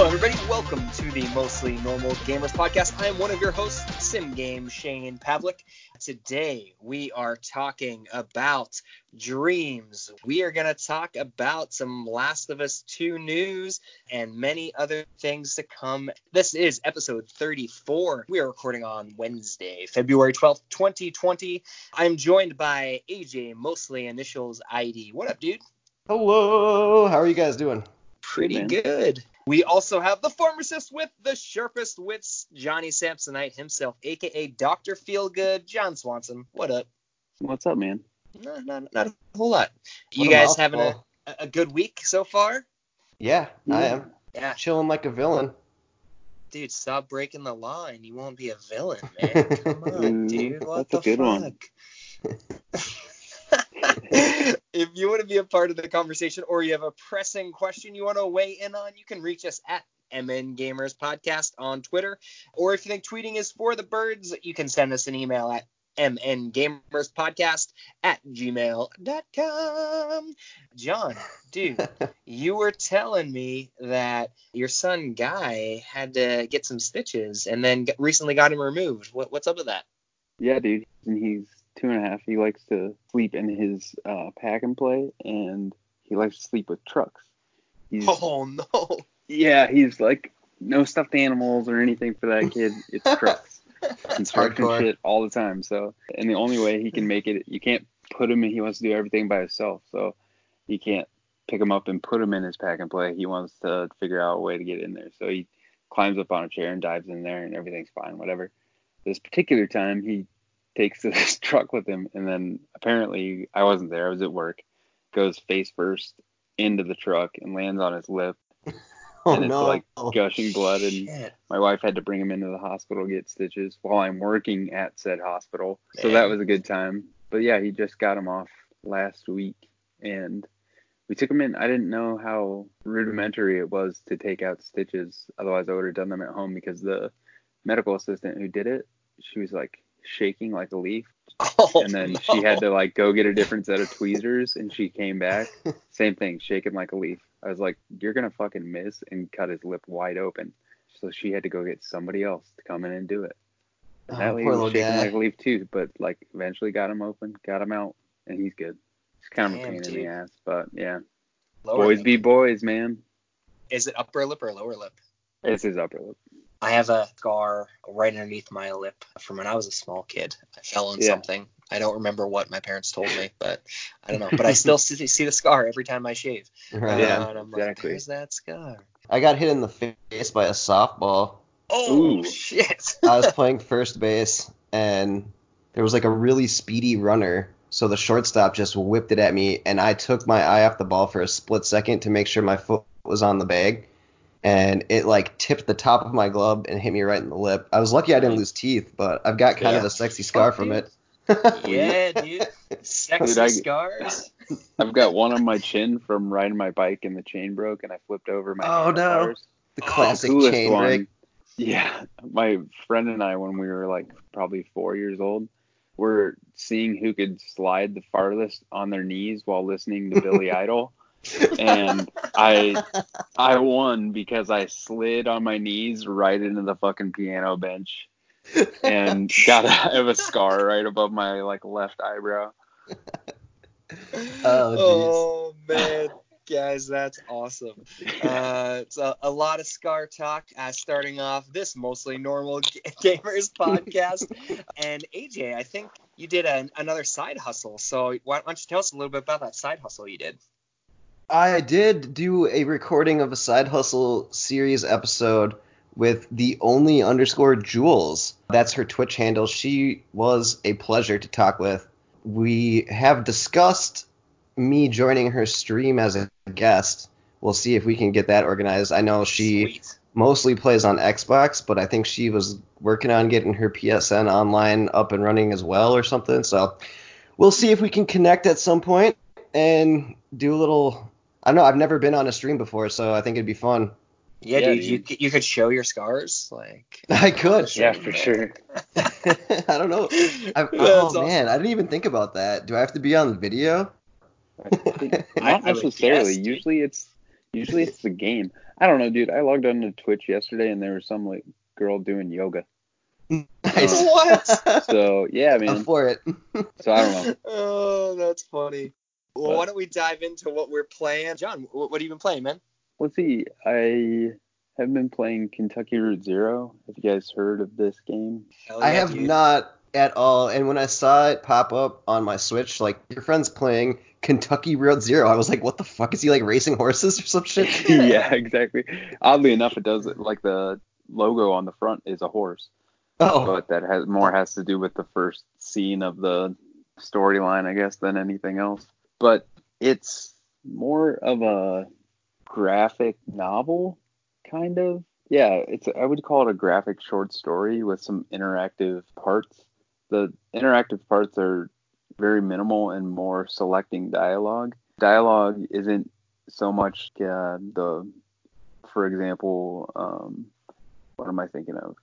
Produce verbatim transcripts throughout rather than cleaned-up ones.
Hello, everybody. Welcome to the Mostly Normal Gamers Podcast. I am one of your hosts, Sim Game Shane Pavlik. Today, we are talking about Dreams. We are going to talk about some Last of Us two news and many other things to come. This is episode thirty-four. We are recording on Wednesday, February twelfth, twenty twenty. I'm joined by A J, mostly initials I D. What up, dude? Hello. How are you guys doing? Pretty good. good. We also have the pharmacist with the sharpest wits, Johnny Samsonite himself, a k a. Doctor Feelgood, John Swanson. What up? What's up, man? Not, not, not a whole lot. What you guys having a, a good week so far? Yeah, yeah, I am. Yeah. Chilling like a villain. Dude, stop breaking the law and you won't be a villain, man. Come on, dude. What That's the a good fuck? One. If you want to be a part of the conversation or you have a pressing question you want to weigh in on, you can reach us at M N Gamers Podcast on Twitter. Or if you think tweeting is for the birds, you can send us an email at M N Gamers Podcast at gmail dot com. John, dude, you were telling me that your son Guy had to get some stitches and then recently got him removed. What, what's up with that? Yeah, dude. And he's two and a half. He likes to sleep in his uh, pack and play, and he likes to sleep with trucks. He's, oh, no. Yeah, he's like, no stuffed animals or anything for that kid. It's trucks. He's hard and shit all the time. So, and the only way he can make it, you can't put him in, he wants to do everything by himself. So, you can't pick him up and put him in his pack and play. He wants to figure out a way to get in there. So, he climbs up on a chair and dives in there, and everything's fine, whatever. This particular time, he takes this truck with him, and then apparently I wasn't there, I was at work, goes face first into the truck and lands on his lip. Oh, and it's no. like gushing blood, and Shit. My wife had to bring him into the hospital to get stitches while I'm working at said hospital. Man. So that was a good time. But yeah, he just got him off last week, and we took him in. I didn't know how rudimentary it was to take out stitches, otherwise I would have done them at home, because the medical assistant who did it, she was like shaking like a leaf. Oh, and then no. she had to like go get a different set of tweezers, and she came back, same thing, shaking like a leaf. I was like, you're gonna fucking miss and cut his lip wide open. So she had to go get somebody else to come in and do it. And oh, that lady was shaking guy. like a leaf too, but like eventually got him open, got him out, and he's good. It's kind of Damn, a pain dude. in the ass, but yeah. Lower boys lip. Be boys, man. Is it upper lip or lower lip? It's his upper lip. I have a scar right underneath my lip from when I was a small kid. I fell on yeah. something. I don't remember what my parents told me, but I don't know. But I still see, see the scar every time I shave. Right. Yeah, uh, and I'm exactly. like, where's that scar? I got hit in the face by a softball. Oh, Ooh. shit. I was playing first base, and there was like a really speedy runner. So the shortstop just whipped it at me, and I took my eye off the ball for a split second to make sure my foot was on the bag. And it, like, tipped the top of my glove and hit me right in the lip. I was lucky I didn't lose teeth, but I've got kind yeah. of a sexy scar oh, from dude. it. Yeah, dude. Sexy dude, I, scars. I've got one on my chin from riding my bike, and the chain broke, and I flipped over my Oh, no. The classic oh, the chain one. break. Yeah. My friend and I, when we were, like, probably four years old, were seeing who could slide the farthest on their knees while listening to Billy Idol. And I I won because I slid on my knees right into the fucking piano bench, and got a, I have a scar right above my like left eyebrow. Oh, oh man, guys, that's awesome. Uh, it's a, a lot of scar talk. Uh, starting off this Mostly Normal G- Gamers Podcast, and A J, I think you did an, another side hustle. So why don't you tell us a little bit about that side hustle you did? I did do a recording of a Side Hustle series episode with the only underscore Jules. That's her Twitch handle. She was a pleasure to talk with. We have discussed me joining her stream as a guest. We'll see if we can get that organized. I know she Sweet. mostly plays on Xbox, but I think she was working on getting her P S N online up and running as well or something. So we'll see if we can connect at some point and do a little... I don't know. I've never been on a stream before, so I think it'd be fun. Yeah, yeah dude, you you could show your scars, like. I could. Yeah, for sure. I don't know. I've, oh awesome. man, I didn't even think about that. Do I have to be on video? Not necessarily. Usually, it's Usually it's the game. I don't know, dude. I logged on to Twitch yesterday, and there was some like girl doing yoga. Nice. Um, what? So, yeah, man. I'm for it. So, I don't know. Oh, that's funny. Well, but, why don't we dive into what we're playing? John, what have you been playing, man? Let's see. I have been playing Kentucky Route Zero. Have you guys heard of this game? Hell yeah, I have dude. not at all. And when I saw it pop up on my Switch, like, your friend's playing Kentucky Route Zero, I was like, what the fuck? Is he, like, racing horses or some shit? Yeah, exactly. Oddly enough, it does, like, the logo on the front is a horse. Oh. But that has more has to do with the first scene of the storyline, I guess, than anything else. But it's more of a graphic novel, kind of. Yeah, it's I would call it a graphic short story with some interactive parts. The interactive parts are very minimal and more selecting dialogue. Dialogue isn't so much uh, the, for example, um, what am I thinking of?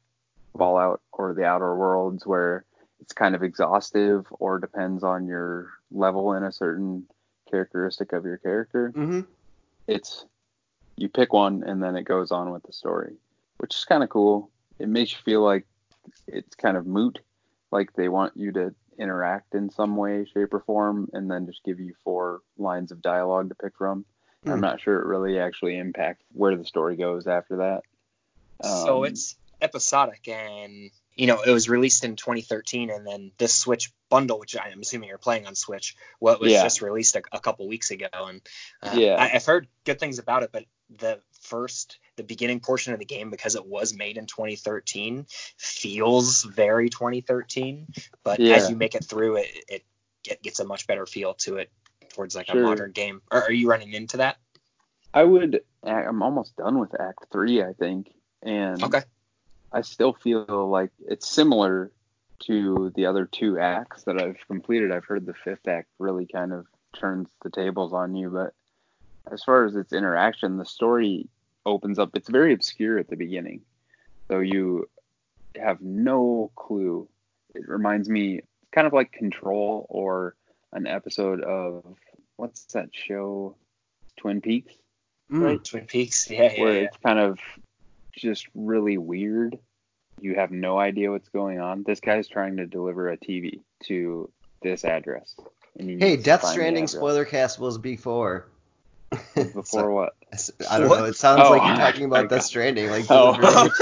Fallout or The Outer Worlds, where it's kind of exhaustive or depends on your level and a certain characteristic of your character. Mm-hmm. It's you pick one and then it goes on with the story, which is kind of cool. It makes you feel like it's kind of moot, like they want you to interact in some way, shape, or form, and then just give you four lines of dialogue to pick from. Mm-hmm. I'm not sure it really actually impacts where the story goes after that. Um, so it's episodic, and you know it was released in twenty thirteen, and then this Switch bundle, which I'm assuming you're playing on Switch, well, it was yeah. just released a, a couple weeks ago, and uh, yeah. I, I've heard good things about it, but the first, the beginning portion of the game, because it was made in twenty thirteen, feels very twenty thirteen, but yeah. as you make it through, it, it it gets a much better feel to it towards like sure. a modern game. Or are you running into that? I would, I'm almost done with Act three, I think, and okay. I still feel like it's similar to the other two acts that I've completed. I've heard the fifth act really kind of turns the tables on you, but as far as its interaction, the story opens up. It's very obscure at the beginning, so you have no clue. It reminds me kind of like Control or an episode of, what's that show? Twin Peaks, mm, right? Twin Peaks, yeah, yeah. Where yeah. it's kind of just really weird. You have no idea what's going on. This guy's trying to deliver a T V to this address. And hey, Death Stranding spoiler cast was before. Before so, what? I don't what? know. It sounds oh, like you're talking about Death Stranding. Like oh.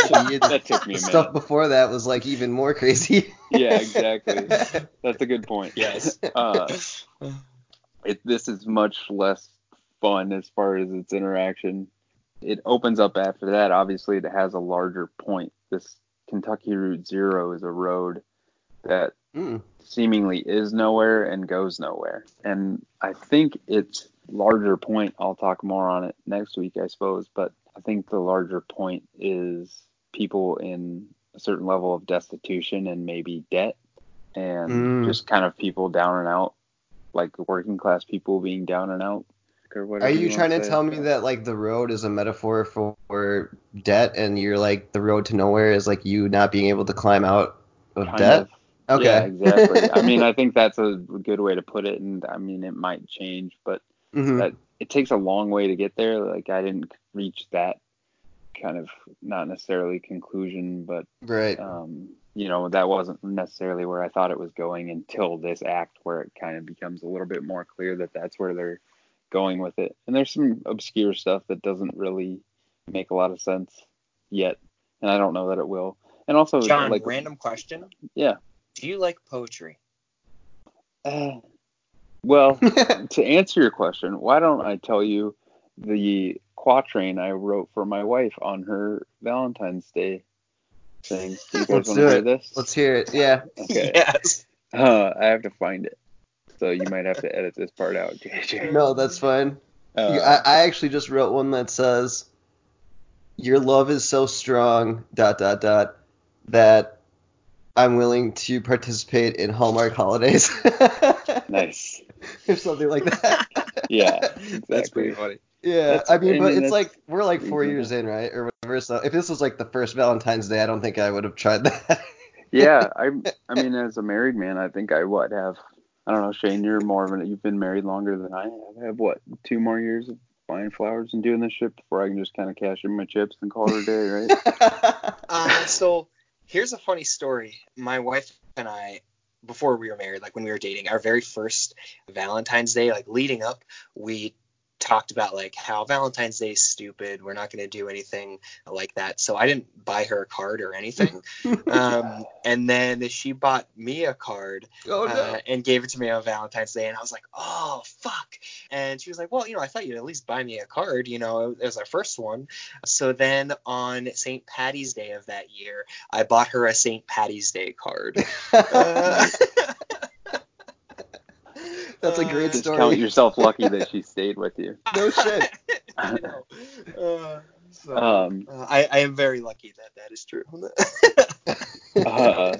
T V, that took me a minute. Stuff before that was like even more crazy. Yeah, exactly. That's a good point. Yes. Uh, it, this is much less fun as far as its interaction. It opens up after that. Obviously, it has a larger point. This Kentucky Route Zero is a road that mm. seemingly is nowhere and goes nowhere. And I think its larger point, I'll talk more on it next week, I suppose, but I think the larger point is people in a certain level of destitution and maybe debt, and mm. just kind of people down and out, like working class people being down and out. Are you, you trying to, to tell me that like the road is a metaphor for debt, and you're like the road to nowhere is like you not being able to climb out of kind debt? Of, okay. Yeah, exactly. I mean, I think that's a good way to put it, and I mean it might change, but mm-hmm. that, it takes a long way to get there. Like I didn't reach that kind of not necessarily conclusion, but right. um, you know, that wasn't necessarily where I thought it was going until this act, where it kind of becomes a little bit more clear that that's where they're going with it. And there's some obscure stuff that doesn't really make a lot of sense yet, and I don't know that it will. And also, John, like, random question. Yeah. Do you like poetry? Uh, well, to answer your question, why don't I tell you the quatrain I wrote for my wife on her Valentine's Day thing? Do you guys want to hear this? Let's hear it. Yeah. Okay. Yes. Uh, I have to find it. So you might have to edit this part out, J J. No, that's fine. Uh, I, I actually just wrote one that says, your love is so strong, dot, dot, dot, that I'm willing to participate in Hallmark holidays. Nice. Or something like that. Yeah, exactly. That's pretty funny. Yeah, that's, I mean, I mean but it's like, we're like four years in, right? Or whatever. So if this was like the first Valentine's Day, I don't think I would have tried that. Yeah, I, I mean, as a married man, I think I would have. I don't know, Shane, you're more of an, you've been married longer than I have. I have, what, two more years of buying flowers and doing this shit before I can just kind of cash in my chips and call it a day, right? uh, so here's a funny story. My wife and I, before we were married, like when we were dating, our very first Valentine's Day, like leading up, we talked about like how Valentine's Day is stupid. We're not going to do anything like that. So I didn't buy her a card or anything. um, and then she bought me a card oh, no. uh, and gave it to me on Valentine's Day. And I was like, oh, fuck. And she was like, well, you know, I thought you'd at least buy me a card. You know, it was our first one. So then on Saint Patty's Day of that year, I bought her a Saint Patty's Day card. uh, That's a great uh, story. Just count yourself lucky that she stayed with you. No shit. no. Uh, so, um, uh, I, I am very lucky that that is true. uh,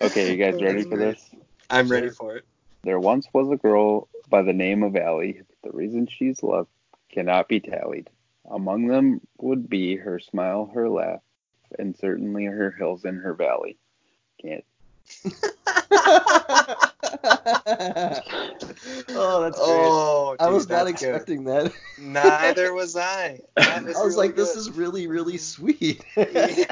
okay, you guys ready for this? I'm sure. ready for it. There once was a girl by the name of Allie. The reason she's loved cannot be tallied. Among them would be her smile, her laugh, and certainly her hills and her valley. Can't. Oh, that's oh, dude, I was not expecting good. that. Neither was I. That was I was really like, good. This is really, really sweet. Yeah.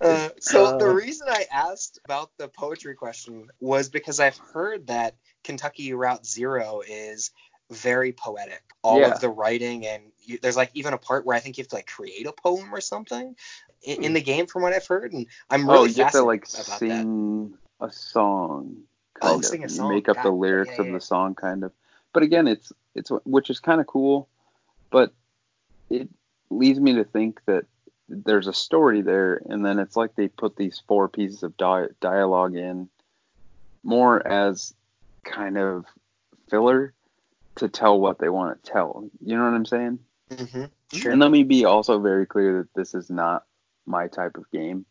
uh, so uh, the reason I asked about the poetry question was because I've heard that Kentucky Route Zero is very poetic. All yeah. of the writing, and you, there's like even a part where I think you have to like create a poem or something in, hmm. in the game, from what I've heard. And I'm really oh, you have to like sing that. a song. Kind oh, of. Sing a song. You make up God. the lyrics yeah, yeah, of the yeah. song, kind of. But again, it's it's which is kind of cool, but it leads me to think that there's a story there, and then it's like they put these four pieces of di- dialogue in more as kind of filler to tell what they want to tell. You know what I'm saying? Mm-hmm. Sure. And let me be also very clear that this is not my type of game,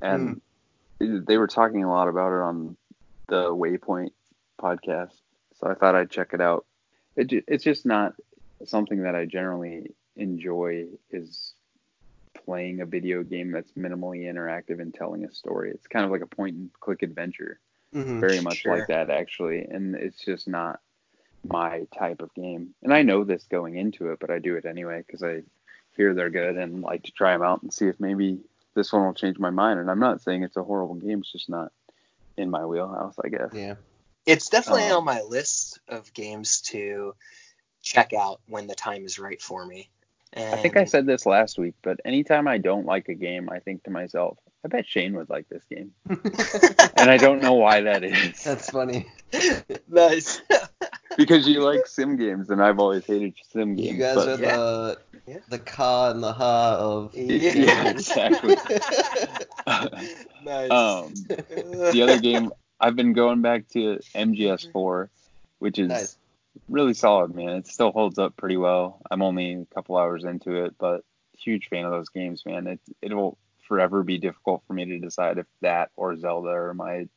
and. Mm. They were talking a lot about it on the Waypoint podcast, so I thought I'd check it out. It, it's just not something that I generally enjoy, is playing a video game that's minimally interactive and telling a story. It's kind of like a point-and-click adventure, mm-hmm, very much sure. like that, actually, and it's just not my type of game. And I know this going into it, but I do it anyway because I hear they're good and like to try them out and see if maybe this one will change my mind. And I'm not saying it's a horrible game. It's just not in my wheelhouse, I guess. Yeah. It's definitely um, on my list of games to check out when the time is right for me. And I think I said this last week, but anytime I don't like a game, I think to myself, I bet Shane would like this game. And I don't know why that is. That's funny. Nice. Because you like sim games, and I've always hated sim games. You guys but, are yeah. the the ka and the ha of yeah, yeah exactly. Nice. Um, the other game I've been going back to M G S four, which is nice. really solid, man. It still holds up pretty well. I'm only a couple hours into it, but huge fan of those games, man. It it'll forever be difficult for me to decide if that or Zelda are my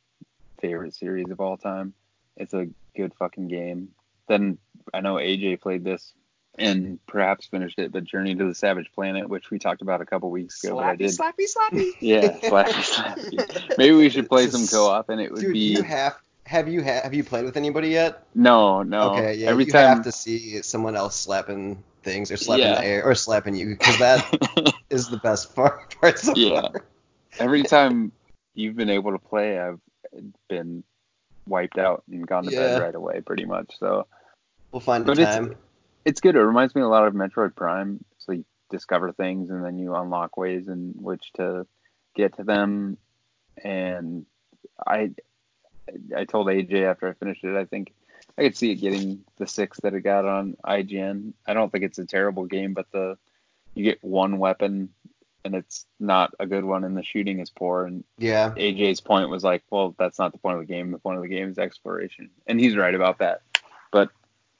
favorite series of all time. It's a good fucking game. Then I know A J played this and perhaps finished it, but Journey to the Savage Planet, which we talked about a couple weeks ago. Slappy, but I did. slappy, slappy. Yeah, slappy, slappy. Maybe we should play some co-op, and it would Dude, be. You have have you ha- have you played with anybody yet? No, no. Okay, yeah. Every you time... have to see someone else slapping things or slapping yeah. the air or slapping you, because that is the best part. part so yeah. Far. Every time you've been able to play, I've been wiped out and gone to yeah. bed right away, pretty much. So we'll find but a time. It's, it's good. It reminds me a lot of Metroid Prime. So you discover things, and then you unlock ways in which to get to them. And I, I told A J after I finished it, I think I could see it getting the six that it got on I G N. I don't think it's a terrible game, but the you get one weapon, and it's not a good one, and the shooting is poor. And yeah. A J's point was like, well, that's not the point of the game. The point of the game is exploration. And he's right about that. But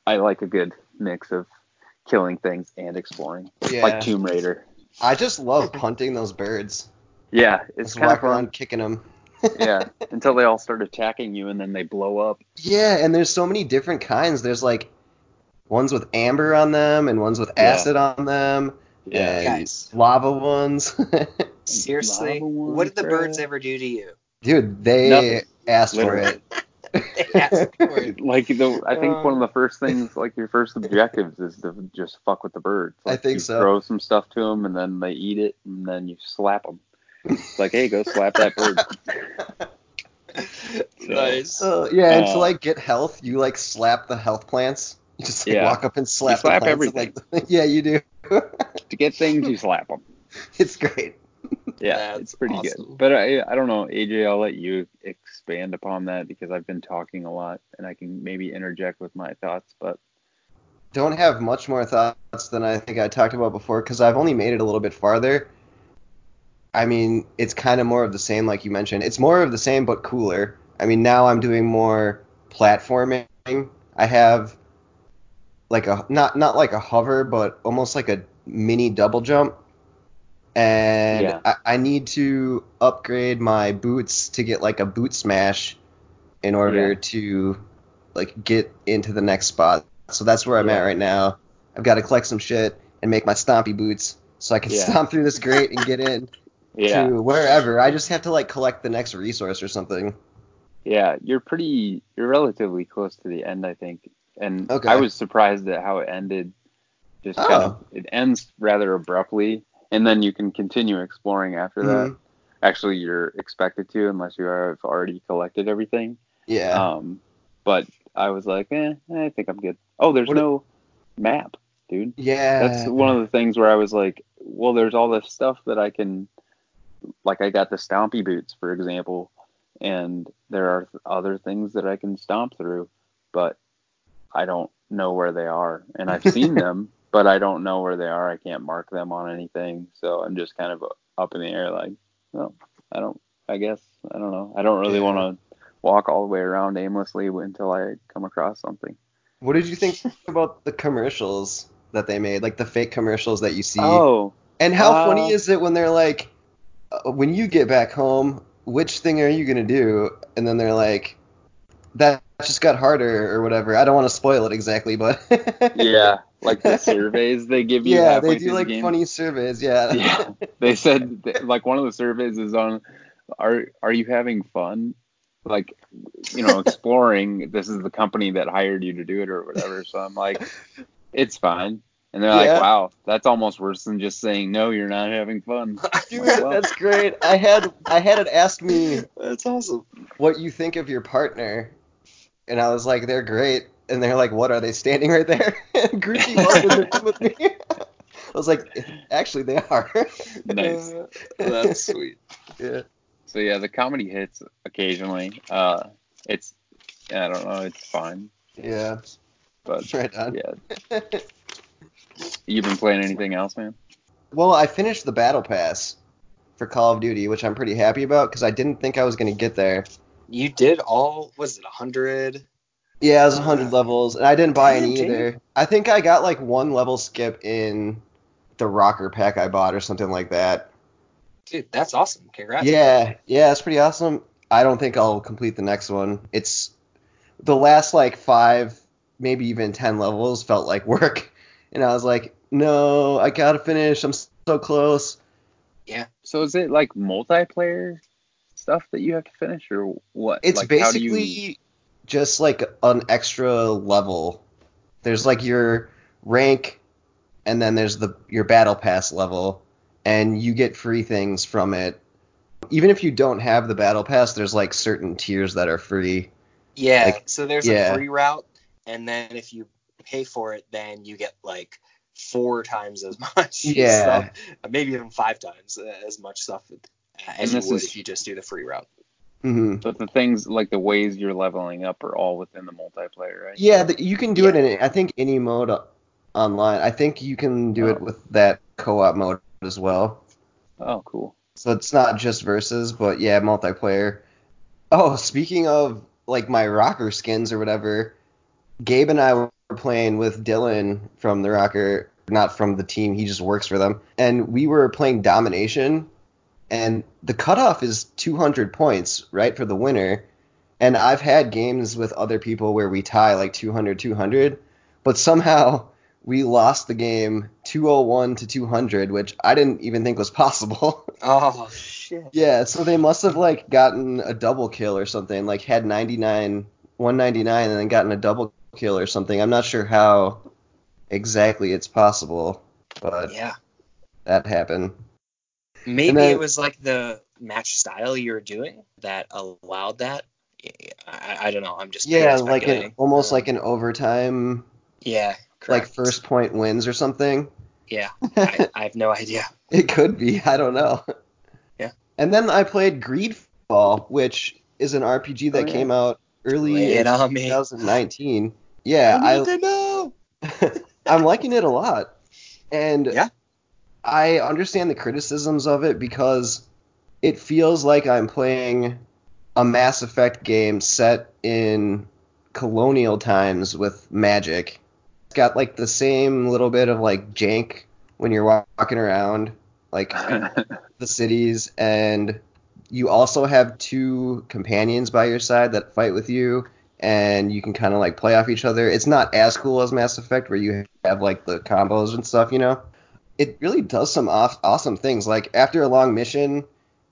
I like a good mix of killing things and exploring. Yeah. Like Tomb Raider. I just love hunting those birds. Yeah. It's just kind walking of around kicking them. Yeah. Until they all start attacking you, and then they blow up. Yeah, and there's so many different kinds. There's like ones with amber on them and ones with acid yeah. on them. Yeah, guys. Lava ones. Seriously, lava ones, what did the birds bro. ever do to you? Dude, they Nothing. asked Literally. for it. Like the, I think um, one of the first things, like your first objectives, is to just fuck with the birds. Like, I think you so. Throw some stuff to them, and then they eat it, and then you slap them. It's like, hey, go slap that bird. So, nice. Uh, yeah, and uh, to like get health, you like slap the health plants. You just like, yeah. walk up and slap. You slap the everything. And, like, yeah, you do. To get things, you slap them. It's great. Yeah, That's it's pretty awesome. Good. But I, I don't know, A J, I'll let you expand upon that because I've been talking a lot, and I can maybe interject with my thoughts. But don't have much more thoughts than I think I talked about before because I've only made it a little bit farther. I mean, it's kind of more of the same, like you mentioned. It's more of the same but cooler. I mean, now I'm doing more platforming. I have like a not not like a hover, but almost like a mini double jump. And yeah. I, I need to upgrade my boots to get like a boot smash in order yeah. to like get into the next spot. So that's where I'm yeah. at right now. I've got to collect some shit and make my stompy boots so I can yeah. stomp through this grate and get in yeah. to wherever. I just have to like collect the next resource or something. Yeah, you're pretty, you're relatively close to the end, I think. And okay. I was surprised at how it ended. Just oh. kind of, it ends rather abruptly. And then you can continue exploring after that. Mm-hmm. Actually, you're expected to, unless you have already collected everything. Yeah. Um, but I was like, eh, I think I'm good. Oh, there's what no it? map, dude. Yeah. That's one of the things where I was like, well, there's all this stuff that I can... Like, I got the stompy boots, for example. And there are other things that I can stomp through. But I don't know where they are. And I've seen them. But I don't know where they are. I can't mark them on anything. So I'm just kind of up in the air like, well, I don't, I guess, I don't know. I don't really yeah. want to walk all the way around aimlessly until I come across something. What did you think about the commercials that they made? Like the fake commercials that you see? Oh. And how uh, funny is it when they're like, when you get back home, which thing are you going to do? And then they're like, that just got harder or whatever. I don't want to spoil it exactly, but. Yeah. Like the surveys they give you. Yeah, they do like the funny surveys. Yeah. Yeah. They said like one of the surveys is on, are are you having fun? Like, you know, exploring. This is the company that hired you to do it or whatever. So I'm like, it's fine. And they're yeah. like, wow, that's almost worse than just saying no. You're not having fun. Dude, like, well. That's great. I had I had it ask me. That's awesome. What you think of your partner? And I was like, they're great. And they're like, what, are they standing right there? And Groupie walked in the room with me. I was like, actually, they are. Nice. Uh, that's sweet. Yeah. So, yeah, the comedy hits occasionally. Uh, it's, I don't know, it's fine. Yeah. But, right on. Yeah. You been playing anything else, man? Well, I finished the Battle Pass for Call of Duty, which I'm pretty happy about because I didn't think I was going to get there. You did all, was it one hundred? Yeah, it was one hundred levels, and I didn't buy any either. I think I got, like, one level skip in the rocker pack I bought or something like that. Dude, that's awesome. Congrats. Yeah, yeah, it's pretty awesome. I don't think I'll complete the next one. It's the last, like, five, maybe even ten levels felt like work, and I was like, no, I gotta finish. I'm so close. Yeah. So is it, like, multiplayer stuff that you have to finish, or what? It's like, basically... How do you... Just like an extra level. There's like your rank, and then there's the your battle pass level, and you get free things from it. Even if you don't have the battle pass, there's like certain tiers that are free. Yeah, like, so there's yeah. a free route, and then if you pay for it, then you get like four times as much. Yeah, stuff, maybe even five times as much stuff as and you would is- if you just do the free route. Mm-hmm. But the things, like the ways you're leveling up are all within the multiplayer, right? Yeah, the, you can do yeah. it in, I think, any mode online. I think you can do oh. it with that co-op mode as well. Oh, cool. So it's not just versus, but yeah, multiplayer. Oh, speaking of, like, my rocker skins or whatever, Gabe and I were playing with Dylan from the rocker, not from the team, he just works for them, and we were playing Domination. And the cutoff is two hundred points, right, for the winner. And I've had games with other people where we tie, like, two hundred, two hundred. But somehow we lost the game two oh one to two hundred, which I didn't even think was possible. Oh, shit. Yeah, so they must have, like, gotten a double kill or something, like, had ninety-nine one ninety-nine and then gotten a double kill or something. I'm not sure how exactly it's possible, but yeah, that happened. Maybe then, it was like the match style you were doing that allowed that. I, I don't know. I'm just yeah, like an, almost um, like an overtime. Yeah, correct. Like first point wins or something. Yeah, I, I have no idea. It could be. I don't know. Yeah. And then I played Greedfall, which is an R P G that oh, yeah. came out early Lay it on me. twenty nineteen. Yeah, I, need I to know. I'm liking it a lot, and yeah. I understand the criticisms of it because it feels like I'm playing a Mass Effect game set in colonial times with magic. It's got like the same little bit of like jank when you're walking around like the cities, and you also have two companions by your side that fight with you, and you can kind of like play off each other. It's not as cool as Mass Effect where you have like the combos and stuff, you know? It really does some off- awesome things. Like, after a long mission,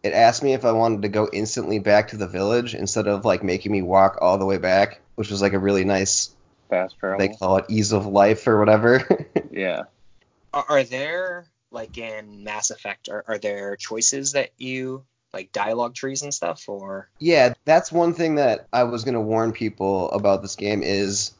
it asked me if I wanted to go instantly back to the village instead of, like, making me walk all the way back, which was, like, a really nice... Fast travel. They call it ease of life or whatever. Yeah. Are, are there, like, in Mass Effect, are, are there choices that you... like dialogue trees and stuff, or... Yeah, that's one thing that I was going to warn people about this game is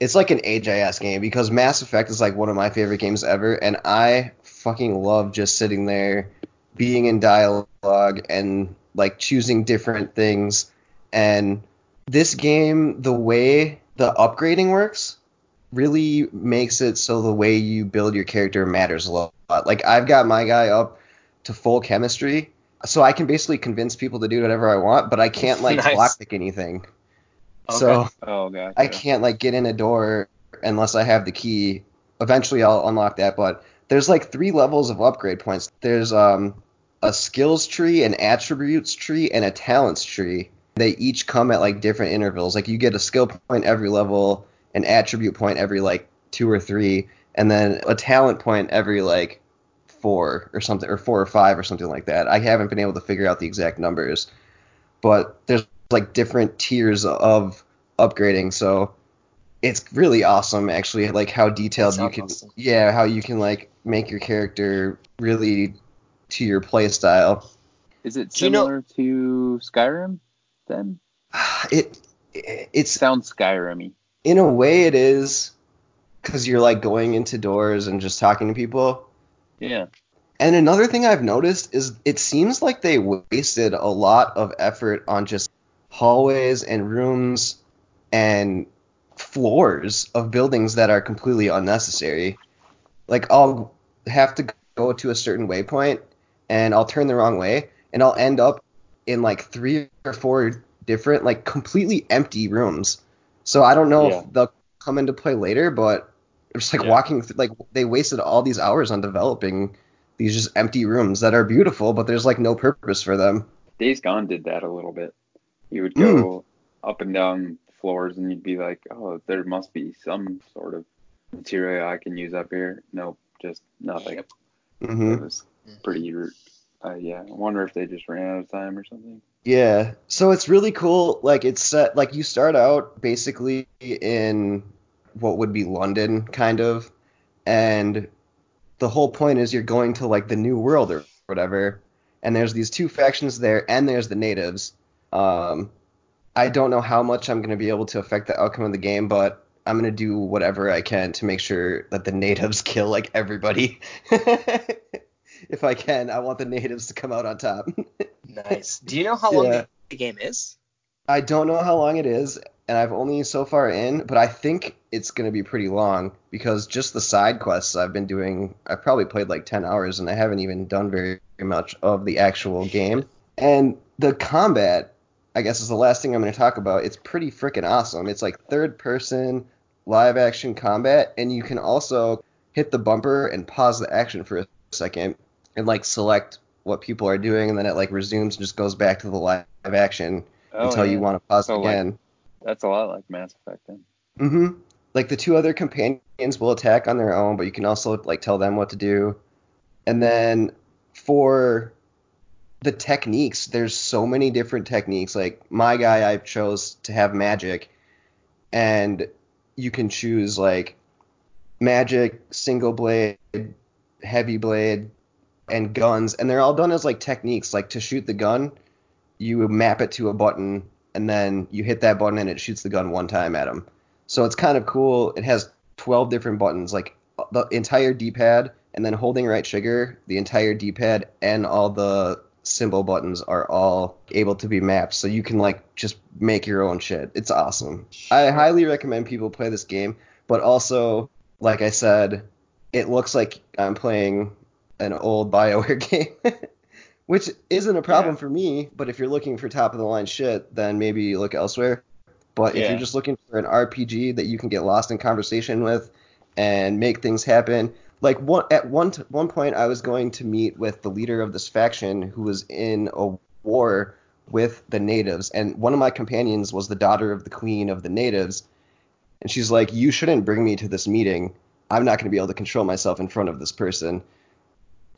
it's like an A J S game, because Mass Effect is like one of my favorite games ever, and I fucking love just sitting there, being in dialogue, and like choosing different things. And this game, the way the upgrading works, really makes it so the way you build your character matters a lot. Like, I've got my guy up to full chemistry, so I can basically convince people to do whatever I want, but I can't, like, nice. Lockpick anything. Okay. So oh, gotcha. I can't, like, get in a door unless I have the key. Eventually I'll unlock that, but there's, like, three levels of upgrade points. There's um, a skills tree, an attributes tree, and a talents tree. They each come at, like, different intervals. Like, you get a skill point every level, an attribute point every, like, two or three, and then a talent point every, like, four or something, or four or five or something like that. I haven't been able to figure out the exact numbers, but there's like different tiers of upgrading, so it's really awesome actually, like how detailed you can awesome. yeah how you can like make your character really to your play style. Is it similar you know, to Skyrim then? It, it it's sounds Skyrim-y. In a way it is, because you're like going into doors and just talking to people. Yeah. And another thing I've noticed is it seems like they wasted a lot of effort on just hallways and rooms and floors of buildings that are completely unnecessary. Like, I'll have to go to a certain waypoint, and I'll turn the wrong way, and I'll end up in, like, three or four different, like, completely empty rooms. So I don't know yeah. if they'll come into play later, but... Just like yeah. walking through, like they wasted all these hours on developing these just empty rooms that are beautiful, but there's like no purpose for them. Days Gone did that a little bit. You would go mm. up and down floors and you'd be like, oh, there must be some sort of material I can use up here. Nope, just nothing. Mm-hmm. It was pretty, uh, yeah. I wonder if they just ran out of time or something. Yeah, so it's really cool. Like it's set, like you start out basically in what would be London, kind of, and the whole point is you're going to, like, the New World or whatever, and there's these two factions there, and there's the natives. Um, I don't know how much I'm going to be able to affect the outcome of the game, but I'm going to do whatever I can to make sure that the natives kill, like, everybody. If I can, I want the natives to come out on top. Nice. Do you know how long yeah. the game is? I don't know how long it is, and I've only so far in, but I think it's going to be pretty long, because just the side quests I've been doing, I've probably played like ten hours, and I haven't even done very much of the actual game. And the combat, I guess, is the last thing I'm going to talk about. It's pretty freaking awesome. It's like third-person, live-action combat, and you can also hit the bumper and pause the action for a second and, like, select what people are doing, and then it, like, resumes and just goes back to the live action oh, until yeah. you want to pause so, it again. Like- That's a lot like Mass Effect, then. Mm-hmm. Like, the two other companions will attack on their own, but you can also, like, tell them what to do. And then for the techniques, there's so many different techniques. Like, my guy I chose to have magic, and you can choose like magic, single blade, heavy blade, and guns, and they're all done as like techniques. Like to shoot the gun, you map it to a button, and then you hit that button and it shoots the gun one time at him. So it's kind of cool. It has twelve different buttons, like the entire D-pad, and then holding right trigger, the entire D-pad, and all the symbol buttons are all able to be mapped, so you can like just make your own shit. It's awesome. Sure. I highly recommend people play this game, but also, like I said, it looks like I'm playing an old BioWare game, which isn't a problem yeah. for me, but if you're looking for top-of-the-line shit, then maybe look elsewhere. But yeah. if you're just looking for an R P G that you can get lost in conversation with and make things happen, like one, at one t- one point I was going to meet with the leader of this faction who was in a war with the natives, and one of my companions was the daughter of the queen of the natives, and she's like, you shouldn't bring me to this meeting. I'm not going to be able to control myself in front of this person.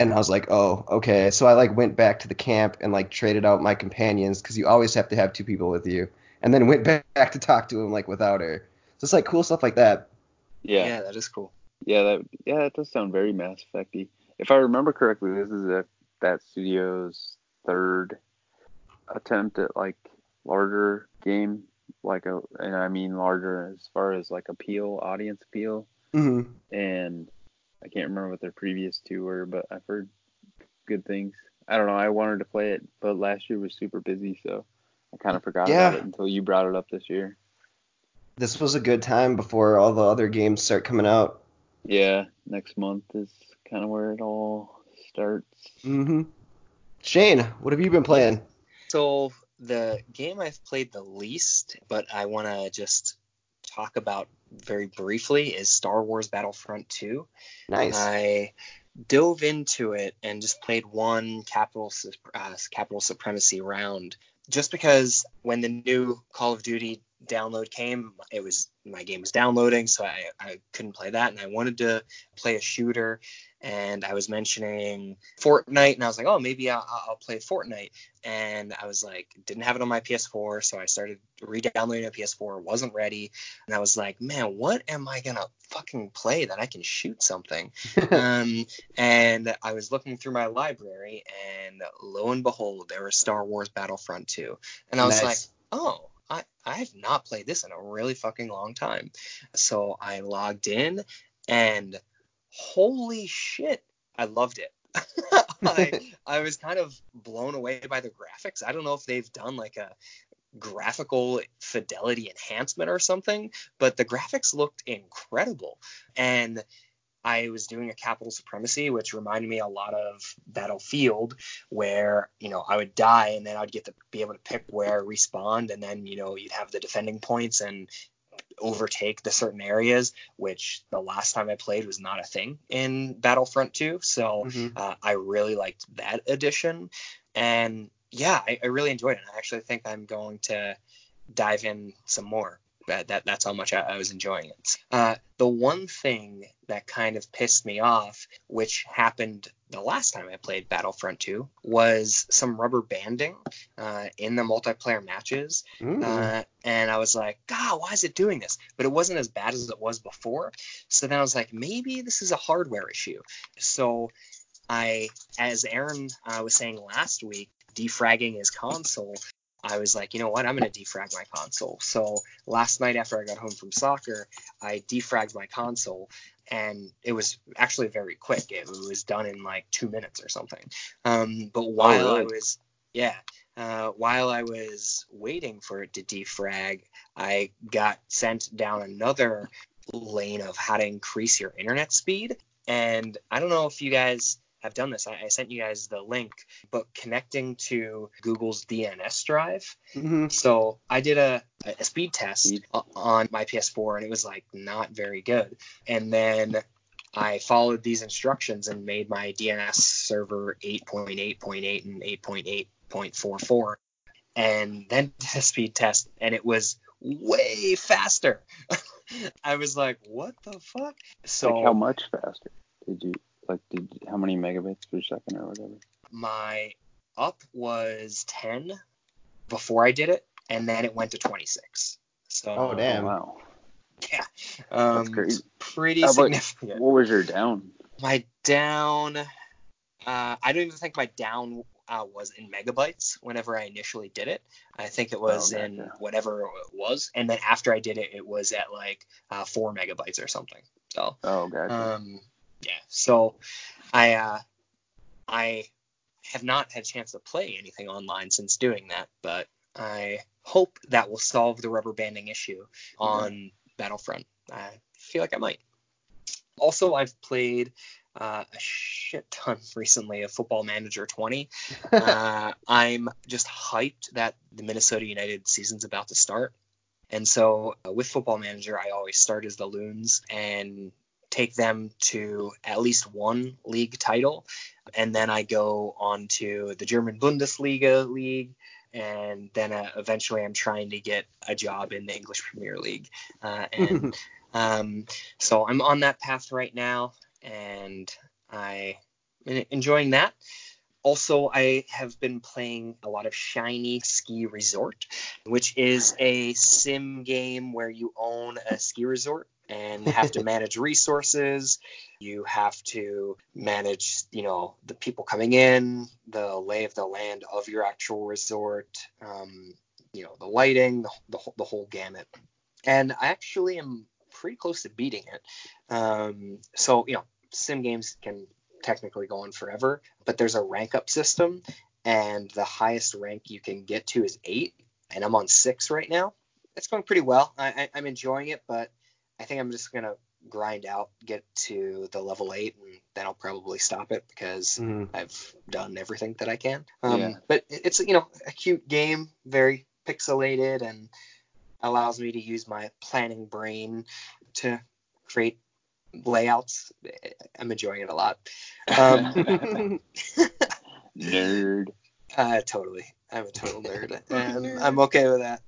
And I was like, oh, okay. So I like went back to the camp and like traded out my companions, because you always have to have two people with you. And then went back to talk to him like without her. So it's like cool stuff like that. Yeah, yeah, that is cool. Yeah, that yeah, that does sound very Mass Effect-y. If I remember correctly, this is a, that studio's third attempt at like larger game, like a, and I mean larger as far as like appeal, audience appeal. Mm-hmm. And I can't remember what their previous two were, but I've heard good things. I don't know. I wanted to play it, but last year was super busy, so I kind of forgot yeah. about it until you brought it up this year. This was a good time before all the other games start coming out. Yeah, next month is kind of where it all starts. Mm-hmm. Shane, what have you been playing? So the game I've played the least, but I want to just talk about very briefly, is Star Wars Battlefront two. Nice. I dove into it and just played one capital uh, capital supremacy round, just because when the new Call of Duty download came, it was my game was downloading, so I, I couldn't play that, and I wanted to play a shooter, and I was mentioning Fortnite, and I was like, oh, maybe I'll, I'll play Fortnite, and I was like, didn't have it on my P S four, so I started re-downloading a P S four, wasn't ready, and I was like, man, what am I gonna fucking play that I can shoot something? um, and I was looking through my library, and lo and behold, there was Star Wars Battlefront two, and I was nice. like, oh, I, I have not played this in a really fucking long time. So I logged in, and holy shit, I loved it. I, I was kind of blown away by the graphics. I don't know if they've done like a graphical fidelity enhancement or something, but the graphics looked incredible. And I was doing a capital supremacy, which reminded me a lot of Battlefield, where, you know, I would die and then I'd get to be able to pick where I respawned, and then, you know, you'd have the defending points and overtake the certain areas, which the last time I played was not a thing in Battlefront two. So mm-hmm. uh, I really liked that addition. And yeah, I, I really enjoyed it. I actually think I'm going to dive in some more. That, that that's how much I, I was enjoying it. Uh, the one thing that kind of pissed me off, which happened the last time I played Battlefront two, was some rubber banding uh, in the multiplayer matches. Mm. Uh, and I was like, God, why is it doing this? But it wasn't as bad as it was before. So then I was like, maybe this is a hardware issue. So I, as Aaron uh, was saying last week, defragging his console, I was like, you know what, I'm going to defrag my console. So last night after I got home from soccer, I defragged my console, and it was actually very quick. It was done in like two minutes or something. Um, but while oh, really? I was, yeah, uh, while I was waiting for it to defrag, I got sent down another lane of how to increase your internet speed. And I don't know if you guys have done this. I, I sent you guys the link, but connecting to Google's D N S drive. Mm-hmm. So I did a, a speed test speed. on my P S four, and it was like not very good. And then I followed these instructions and made my D N S server eight point eight point eight and eight point eight point four four, and then did a speed test, and it was way faster. I was like, what the fuck? So like, how much faster did you? Like, did, how many megabytes per second or whatever? My up was ten before I did it, and then it went to twenty-six. So, oh, damn. Wow. Yeah. Um, That's crazy. Pretty How significant. About, what was your down? My down, uh, I don't even think my down uh, was in megabytes whenever I initially did it. I think it was oh, in yeah. whatever it was. And then after I did it, it was at like uh, four megabytes or something. So, oh, gotcha. Um, yeah. So I, uh, I have not had a chance to play anything online since doing that, but I hope that will solve the rubber banding issue on mm-hmm. Battlefront. I feel like I might. Also, I've played uh, a shit ton recently of Football Manager twenty. uh, I'm just hyped that the Minnesota United season's about to start. And so uh, with Football Manager, I always start as the Loons and take them to at least one league title. And then I go on to the German Bundesliga league. And then uh, eventually I'm trying to get a job in the English Premier League. Uh, and um, so I'm on that path right now, and I'm enjoying that. Also, I have been playing a lot of Shiny Ski Resort, which is a sim game where you own a ski resort and have to manage resources. You have to manage, you know, the people coming in, the lay of the land of your actual resort, um, you know, the lighting, the, the, the whole gamut. And I actually am pretty close to beating it. Um, so, you know, sim games can technically go on forever, but there's a rank up system, and the highest rank you can get to is eight, and I'm on six right now. It's going pretty well. I, I, I'm enjoying it, but I think I'm just going to grind out, get to the level eight, and then I'll probably stop it because mm. I've done everything that I can. Um, yeah. But it's, you know, a cute game, very pixelated, and allows me to use my planning brain to create layouts. I'm enjoying it a lot. Um, nerd. Uh, totally. I'm a total nerd, and I'm okay with that.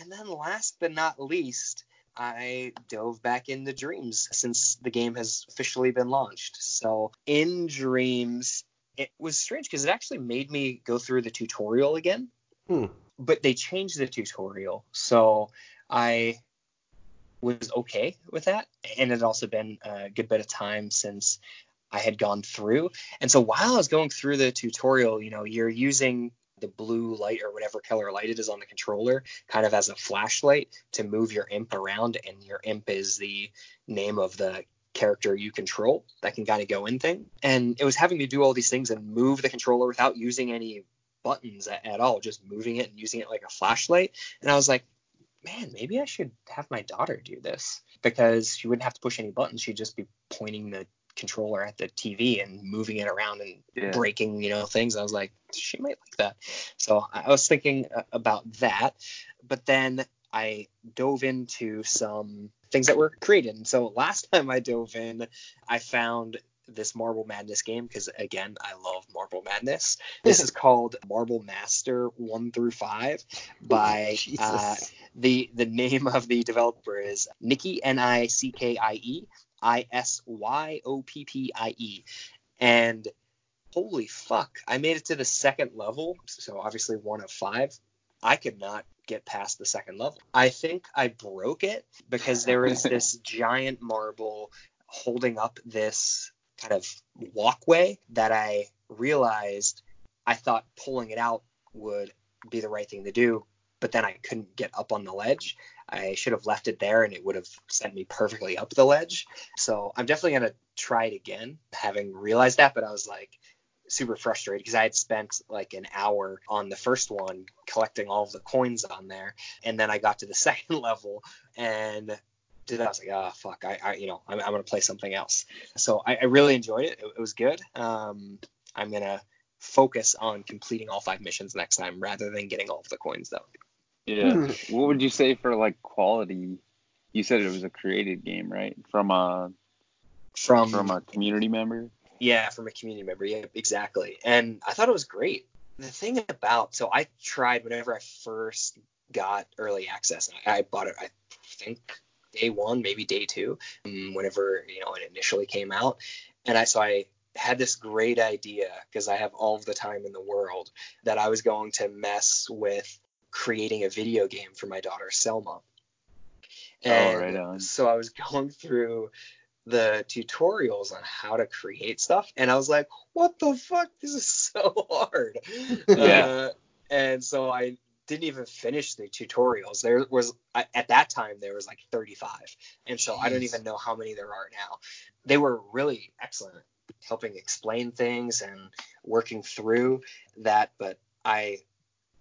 And then last but not least, I dove back into Dreams since the game has officially been launched. So in Dreams, it was strange because it actually made me go through the tutorial again, hmm. but they changed the tutorial. So I was okay with that. And it had also been a good bit of time since I had gone through. And so while I was going through the tutorial, you know, you're using the blue light or whatever color light it is on the controller kind of as a flashlight to move your imp around, and your imp is the name of the character you control that can kind of go in thing. And it was having to do all these things and move the controller without using any buttons at, at all, just moving it and using it like a flashlight. And I was like, man, maybe I should have my daughter do this, because she wouldn't have to push any buttons. She'd just be pointing the controller at the T V and moving it around and yeah. breaking, you know, things. I was like, she might like that. So I was thinking about that, but then I dove into some things that were created. And so last time I dove in, I found this Marble Madness game, because again, I love Marble Madness. This is called Marble Master one through five by oh, uh, the the name of the developer is Nikki N I C K I E I S Y O P P I E, and holy fuck, I made it to the second level, so obviously one of five. I could not get past the second level. I think I broke it because there was this giant marble holding up this kind of walkway that I realized I thought pulling it out would be the right thing to do, but then I couldn't get up on the ledge. I should have left it there, and it would have sent me perfectly up the ledge. So I'm definitely going to try it again, having realized that. But I was like super frustrated because I had spent like an hour on the first one collecting all of the coins on there. And then I got to the second level and did that. I was like, oh, fuck, I, I you know, I'm, I'm going to play something else. So I, I really enjoyed it. It, it was good. Um, I'm going to focus on completing all five missions next time rather than getting all of the coins, though. Yeah. What would you say for like quality? You said it was a created game, right? From a from from a community member? Yeah, from a community member. Yeah, exactly. And I thought it was great. The thing about, so I tried whenever I first got early access, and I bought it, I think day one, maybe day two, whenever, you know, it initially came out. And I so I had this great idea, because I have all of the time in the world, that I was going to mess with creating a video game for my daughter Selma, And oh, right on. So I was going through the tutorials on how to create stuff, and I was like, what the fuck? This is so hard. yeah. Uh, and so I didn't even finish the tutorials. There was, at that time, there was like thirty-five. And so Jeez. I don't even know how many there are now. They were really excellent, helping explain things and working through that. But I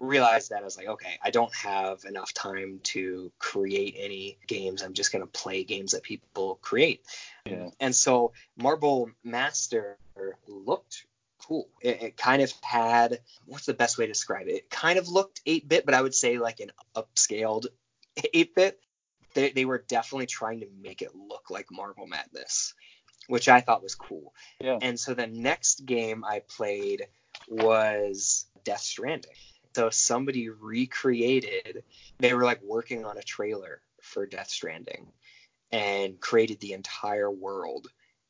realized that I was like, okay, I don't have enough time to create any games. I'm just going to play games that people create. Yeah. And so Marble Master looked cool. It, it kind of had, what's the best way to describe it? It kind of looked eight-bit, but I would say like an upscaled eight-bit. They, they were definitely trying to make it look like Marble Madness, which I thought was cool. Yeah. And so the next game I played was Death Stranding. So somebody recreated, they were like working on a trailer for Death Stranding and created the entire world.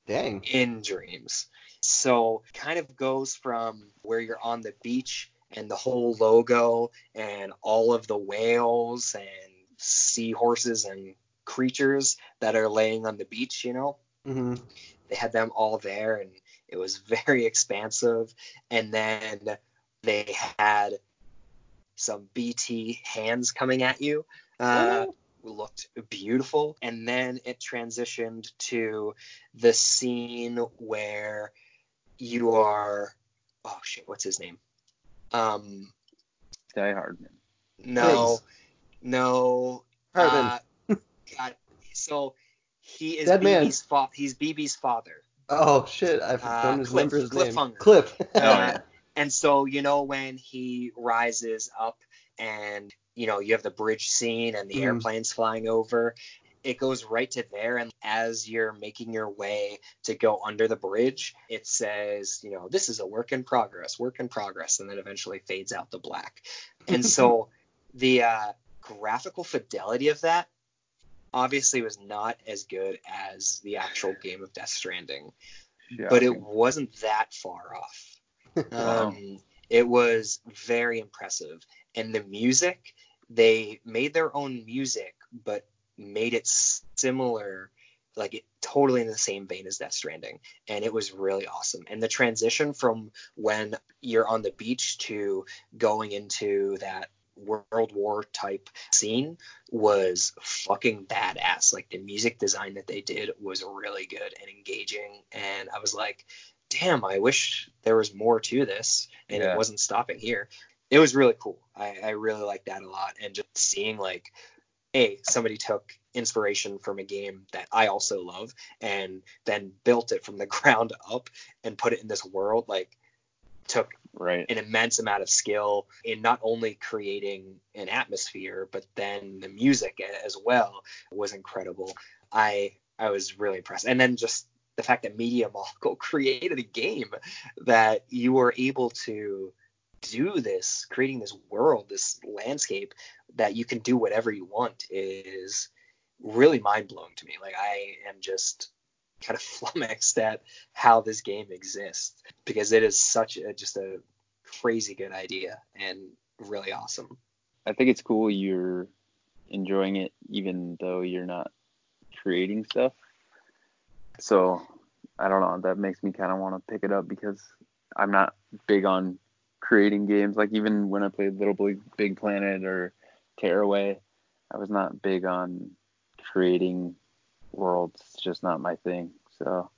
Dang. In Dreams. So kind of goes from where you're on the beach and the whole logo and all of the whales and seahorses and creatures that are laying on the beach, you know. Mm-hmm. They had them all there, and it was very expansive. And then they had some B T hands coming at you. Uh, oh. Looked beautiful. And then it transitioned to the scene where you are... Oh, shit, what's his name? Um, Die Hardman. No. Please. No. Hardman. Uh, God. So... He is B B's fa- he's B B's father. Oh, shit. I've uh, Cliff, his Cliff name. Hunger. Cliff. uh, yeah. And so, you know, when he rises up and, you know, you have the bridge scene and the mm. airplanes flying over, it goes right to there. And as you're making your way to go under the bridge, it says, you know, this is a work in progress, work in progress. And then eventually fades out to black. And so the uh, graphical fidelity of that obviously was not as good as the actual game of Death Stranding, yeah, but it wasn't that far off. Wow. Um, it was very impressive. And the music, they made their own music, but made it similar, like it, totally in the same vein as Death Stranding. And it was really awesome. And the transition from when you're on the beach to going into that World War type scene was fucking badass. Like the music design that they did was really good and engaging, and I was like, damn, I wish there was more to this and yeah. it wasn't stopping here. It was really cool. I, I really liked that a lot, and just seeing like, hey, somebody took inspiration from a game that I also love and then built it from the ground up and put it in this world, like took right. an immense amount of skill in not only creating an atmosphere, but then the music as well was incredible. I I was really impressed. And then just the fact that Media Molecule created a game that you were able to do this, creating this world, this landscape that you can do whatever you want, is really mind-blowing to me. Like, I am just... kind of flummoxed at how this game exists, because it is such a just a crazy good idea and really awesome. I think it's cool you're enjoying it even though you're not creating stuff. So I don't know, that makes me kind of want to pick it up, because I'm not big on creating games. Like even when I played Little Big Planet or Tearaway, I was not big on creating worlds. It's just not my thing. So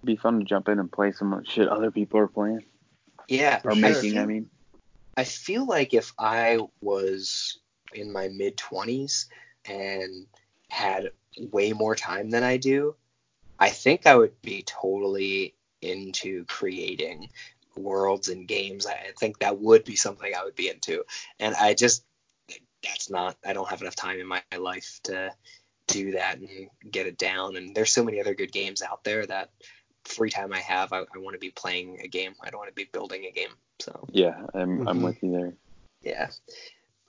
it'd be fun to jump in and play some shit other people are playing. Yeah. Or sure. making, I mean. I feel like if I was in my mid-twenties and had way more time than I do, I think I would be totally into creating worlds and games. I think that would be something I would be into. And I just, that's not, I don't have enough time in my life to do that and get it down. And there's so many other good games out there that free time I have, I, I want to be playing a game. I don't want to be building a game. So yeah, I'm, mm-hmm. I'm with you there. Yeah.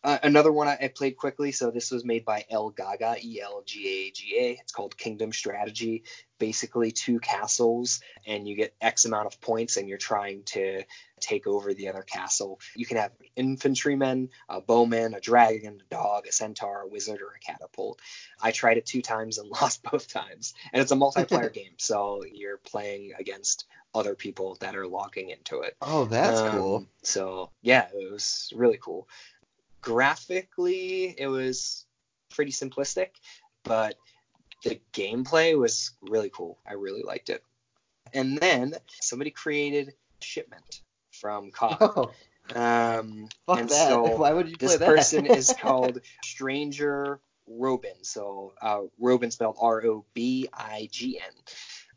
Uh, another one I, I played quickly, so this was made by Elgaga, E L G A G A. It's called Kingdom Strategy. Basically two castles, and you get X amount of points, and you're trying to take over the other castle. You can have infantrymen, a bowman, a dragon, a dog, a centaur, a wizard, or a catapult. I tried it two times and lost both times. And it's a multiplayer game, so you're playing against other people that are logging into it. Oh, that's um, cool. So, yeah, it was really cool. Graphically, it was pretty simplistic, but the gameplay was really cool. I really liked it. And then somebody created Shipment from C O D. Oh, um, fuck and that. So Why would you play that? This person is called Stranger Robin. So uh, Robin spelled R O B I G N.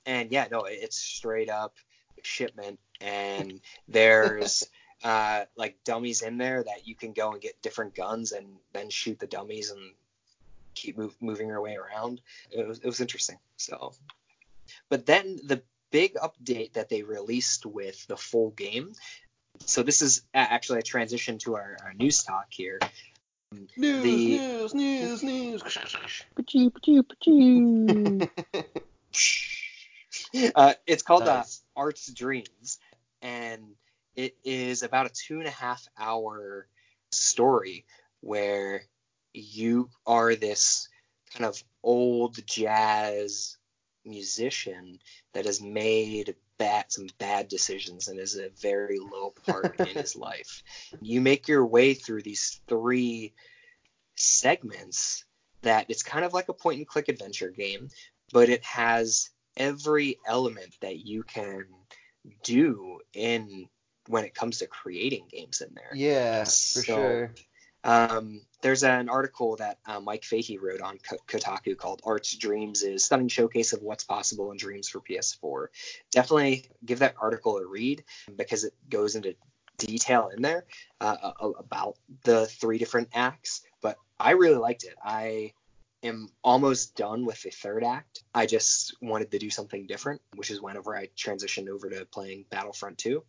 And yeah, no, it's straight up Shipment. And there's... Uh, like dummies in there that you can go and get different guns and then shoot the dummies and keep move, moving your way around. It was, it was interesting. So, but then the big update that they released with the full game. So this is actually a transition to our, our news talk here. News, the, news, news, news. Ba-choo, ba-choo, ba-choo. uh, it's called nice. uh, Art's Dreams. And it is about a two and a half hour story where you are this kind of old jazz musician that has made bad, some bad decisions and is a very low part in his life. You make your way through these three segments that it's kind of like a point and click adventure game, but it has every element that you can do in when it comes to creating games in there. Yeah, so, for sure. Um, there's an article that uh, Mike Fahey wrote on Kotaku called Art's Dreams is Stunning Showcase of What's Possible in Dreams for P S four. Definitely give that article a read because it goes into detail in there uh, about the three different acts. But I really liked it. I am almost done with the third act. I just wanted to do something different, which is whenever I transitioned over to playing Battlefront two.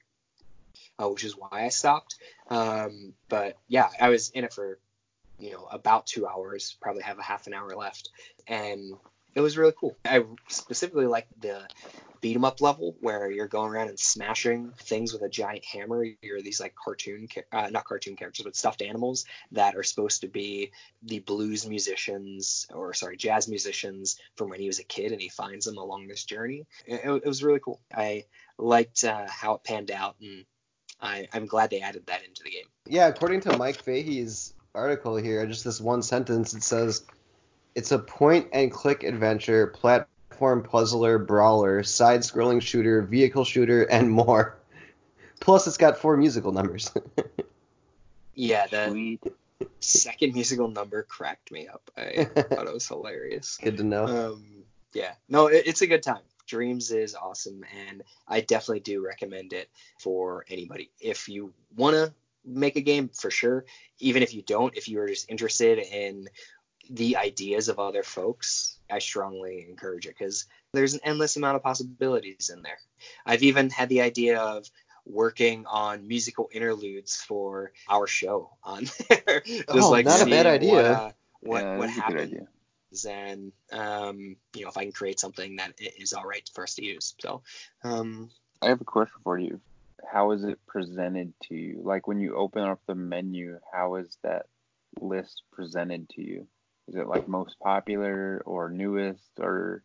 Uh, which is why I stopped. Um, but yeah, I was in it for, you know, about two hours, probably have a half an hour left. And it was really cool. I specifically liked the beat 'em up level where you're going around and smashing things with a giant hammer. You're these like cartoon, uh, not cartoon characters, but stuffed animals that are supposed to be the blues musicians or sorry, jazz musicians from when he was a kid, and he finds them along this journey. It, it was really cool. I liked uh, how it panned out, and I, I'm glad they added that into the game. Yeah, according to Mike Fahey's article here, just this one sentence, it says, it's a point-and-click adventure, platform puzzler, brawler, side-scrolling shooter, vehicle shooter, and more. Plus, it's got four musical numbers. Yeah, the second musical number cracked me up. I thought it was hilarious. Good to know. Um, yeah, no, it, it's a good time. Dreams is awesome, and I definitely do recommend it for anybody. If you want to make a game, for sure. Even if you don't, if you are just interested in the ideas of other folks, I strongly encourage it because there's an endless amount of possibilities in there. I've even had the idea of working on musical interludes for our show on there. Just oh, like not a bad idea. What, uh, what, yeah, what happened. And um, you know, if I can create something that is all right for us to use. So, um, I have a question for you. How is it presented to you? Like when you open up the menu, how is that list presented to you? Is it like most popular or newest or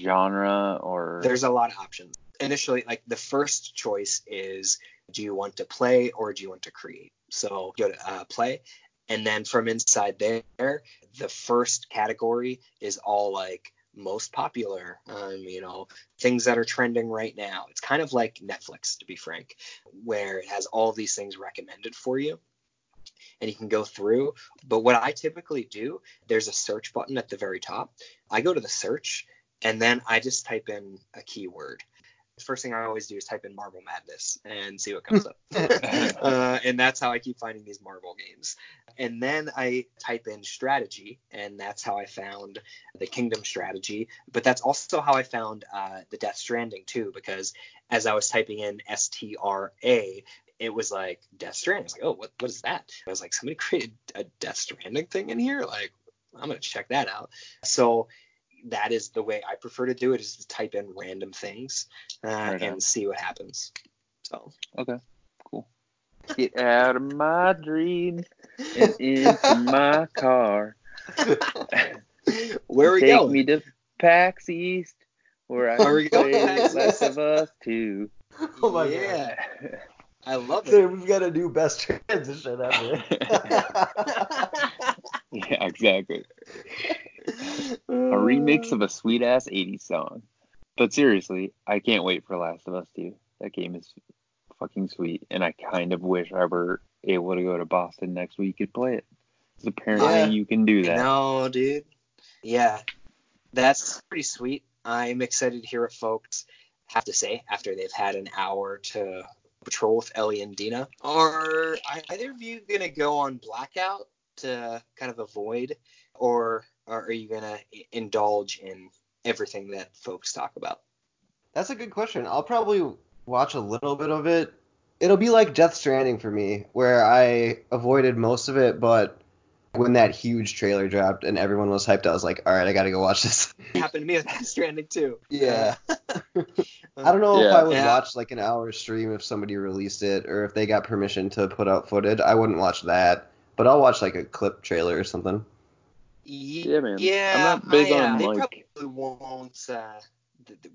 genre or? There's a lot of options. Initially, like the first choice is, do you want to play or do you want to create? So go to uh, play. And then from inside there, the first category is all like most popular, um, you know, things that are trending right now. It's kind of like Netflix, to be frank, where it has all these things recommended for you and you can go through. But what I typically do, there's a search button at the very top. I go to the search and then I just type in a keyword. First thing I always do is type in Marble Madness and see what comes up. uh, and that's how I keep finding these Marble games. And then I type in strategy, and that's how I found the Kingdom Strategy. But that's also how I found uh, the Death Stranding, too, because as I was typing in S T R A, it was like Death Stranding. I was like, oh, what, what is that? I was like, somebody created a Death Stranding thing in here? Like, I'm going to check that out. So that is the way I prefer to do it, is to type in random things uh, right and on. see what happens. So okay, cool. Get out of my dream and into my car. Where are we Take going? Take me to PAX East, where I can play Last of Us two. Oh my yeah. god. I love so it. We've got a new best transition ever. Yeah, exactly. A remix of a sweet ass eighties song. But seriously, I can't wait for Last of Us two. That game is fucking sweet, and I kind of wish I were able to go to Boston next week and play it. Because apparently yeah. you can do that. No, dude. Yeah, that's pretty sweet. I'm excited to hear what folks have to say after they've had an hour to patrol with Ellie and Dina. Are either of you going to go on blackout to kind of avoid, or are you going to indulge in everything that folks talk about? That's a good question. I'll probably watch a little bit of it. It'll be like Death Stranding for me, where I avoided most of it, but when that huge trailer dropped and everyone was hyped, I was like, all right, I got to go watch this. It happened to me with Death Stranding, too. Yeah. I don't know yeah. if I would yeah. watch like an hour stream if somebody released it, or if they got permission to put out footage. I wouldn't watch that, but I'll watch like a clip trailer or something. Yeah, man. Yeah, I'm not big I, uh, on they like... probably won't uh,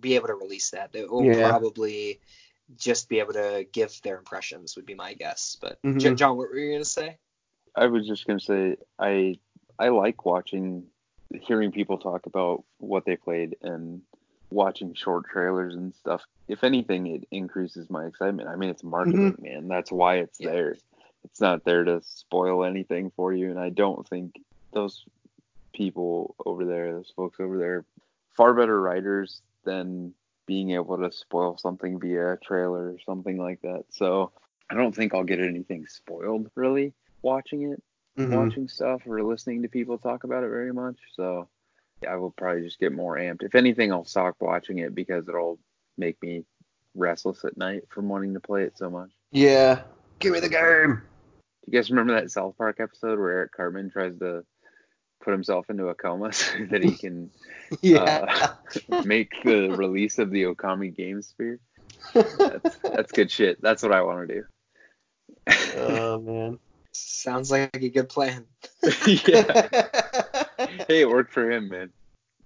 be able to release that. They will yeah. probably just be able to give their impressions, would be my guess. But mm-hmm. John, what were you going to say? I was just going to say, I I like watching, hearing people talk about what they played and watching short trailers and stuff. If anything, it increases my excitement. I mean, it's marketing, mm-hmm. man. That's why it's yeah. there. It's not there to spoil anything for you. And I don't think those people over there, those folks over there, far better writers than being able to spoil something via a trailer or something like that. So I don't think I'll get anything spoiled, really. watching it mm-hmm. watching stuff or listening to people talk about it very much, so yeah, I will probably just get more amped. If anything, I'll stop watching it because it'll make me restless at night from wanting to play it so much. Yeah, give me the game. Do you guys remember that South Park episode where Eric Cartman tries to put himself into a coma so that he can yeah. uh, make the release of the Okami Gamesphere? That's, that's good shit. That's what I want to do. Oh man. Sounds like a good plan. Yeah. Hey, it worked for him, man.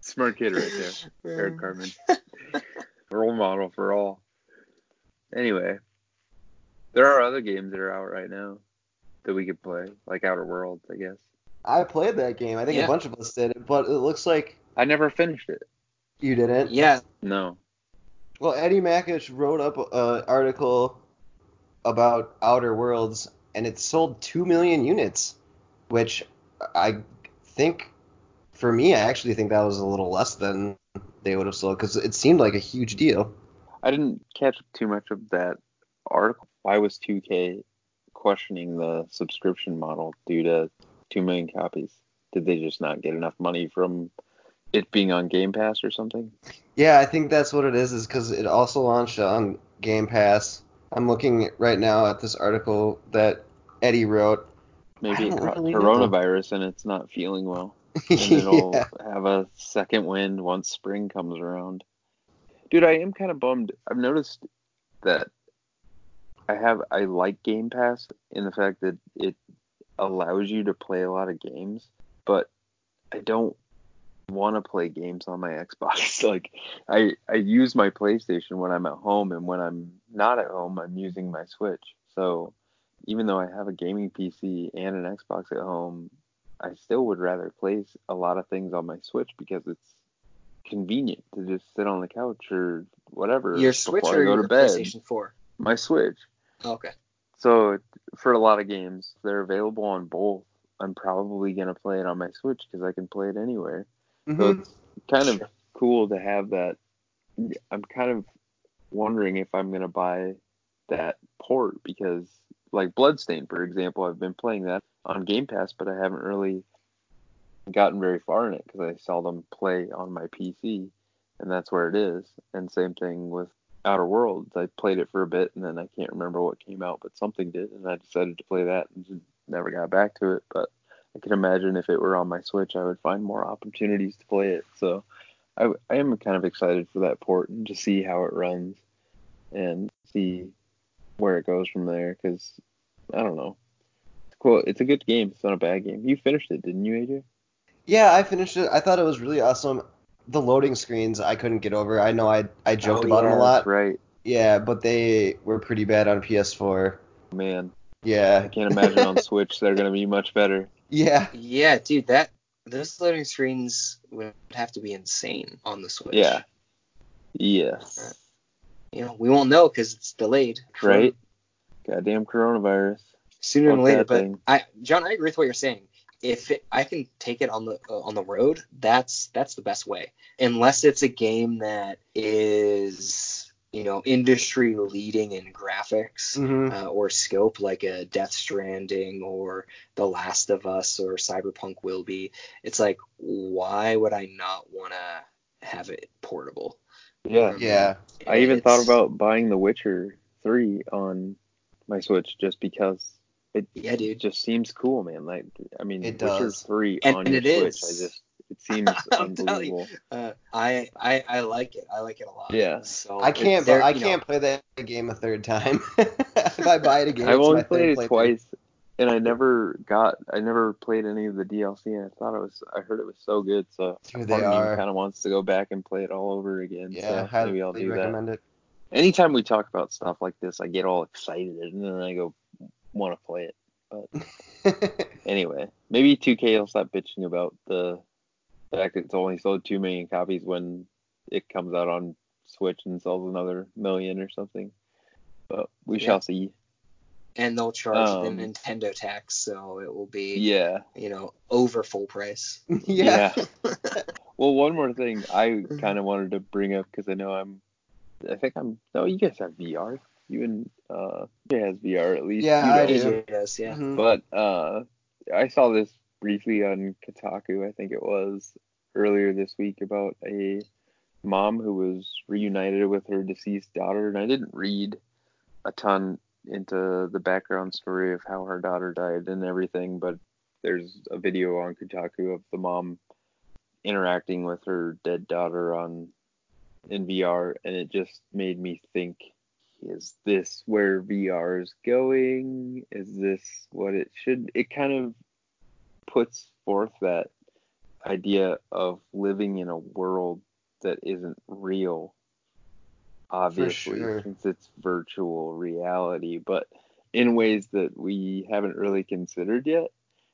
Smart kid right there. Yeah. Eric Cartman. Role model for all. Anyway, there are other games that are out right now that we could play, like Outer Worlds, I guess. I played that game. I think yeah. a bunch of us did, but it looks like... I never finished it. You didn't? Yeah. No. Well, Eddie Makish wrote up an article about Outer Worlds, and it sold two million units, which I think, for me, I actually think that was a little less than they would have sold, because it seemed like a huge deal. I didn't catch too much of that article. Why was two K questioning the subscription model due to two million copies? Did they just not get enough money from it being on Game Pass or something? Yeah, I think that's what it is, is because it also launched on Game Pass. I'm looking right now at this article that Eddie wrote. Maybe it got really coronavirus know. and it's not feeling well. And it'll yeah. have a second wind once spring comes around. Dude, I am kind of bummed. I've noticed that I have I like Game Pass in the fact that it allows you to play a lot of games, but I don't want to play games on my Xbox. Like I, I use my PlayStation when I'm at home, and when I'm not at home, I'm using my Switch. So even though I have a gaming P C and an Xbox at home, I still would rather play a lot of things on my Switch because it's convenient to just sit on the couch or whatever. Your Switch or your PlayStation four? My Switch. Okay. So for a lot of games, they're available on both. I'm probably gonna play it on my Switch because I can play it anywhere. Mm-hmm. So it's kind of sure. cool to have that. I'm kind of wondering if I'm going to buy that port because, like Bloodstained, for example, I've been playing that on Game Pass, but I haven't really gotten very far in it because I seldom play on my P C, and that's where it is. And same thing with Outer Worlds. I played it for a bit, and then I can't remember what came out, but something did, and I decided to play that and just never got back to it. But I can imagine if it were on my Switch, I would find more opportunities to play it. So I, I am kind of excited for that port and to see how it runs and see where it goes from there, because I don't know. It's cool. It's a good game. It's not a bad game. You finished it, didn't you, A J? Yeah, I finished it. I thought it was really awesome. The loading screens I couldn't get over. I know I I joked oh, about yeah, them a lot. Right. Yeah, but they were pretty bad on P S four. Man. Yeah. I can't imagine on Switch they're going to be much better. Yeah. Yeah, dude, that those loading screens would have to be insane on the Switch. Yeah. Yes. You know, we won't know because it's delayed. Right. Goddamn coronavirus. Sooner than later, but I, John, I agree with what you're saying. If it, I can take it on the uh, on the road, that's that's the best way. Unless it's a game that is, you know, industry leading in graphics mm-hmm. uh, or scope, like a Death Stranding or The Last of Us or Cyberpunk will be. It's like, why would I not want to have it portable? Yeah, um, yeah. I even it's... thought about buying The Witcher three on my Switch just because. It yeah, dude. just seems cool, man. Like, I mean, it Witcher does. three and, on and your Switch, is. I just it seems unbelievable. Uh, I, I I like it. I like it a lot. Yeah. So I can't there, I can't know. play that game a third time. If I buy it again, I've only played it play twice, thing. and I never got I never played any of the D L C, and I thought it was I heard it was so good, so Dude, part of me kind of wants to go back and play it all over again. Yeah, so maybe I'll do recommend that. It. Anytime we talk about stuff like this, I get all excited, and then I go. want to play it, but anyway, maybe two K will stop bitching about the fact that it's only sold two million copies when it comes out on Switch and sells another million or something, but we yeah. shall see. And they'll charge um, the Nintendo tax, so it will be yeah you know over full price. yeah, yeah. Well, one more thing I kind of wanted to bring up, because I know I'm I think I'm no you guys have V R. You and uh, A J has V R at least. Yeah, I do. Yes, yeah. Mm-hmm. But uh, I saw this briefly on Kotaku, I think it was earlier this week, about a mom who was reunited with her deceased daughter, and I didn't read a ton into the background story of how her daughter died and everything, but there's a video on Kotaku of the mom interacting with her dead daughter on in V R, and it just made me think. Is this where V R is going? Is this what it should? It kind of puts forth that idea of living in a world that isn't real, obviously, sure. since it's virtual reality, but in ways that we haven't really considered yet.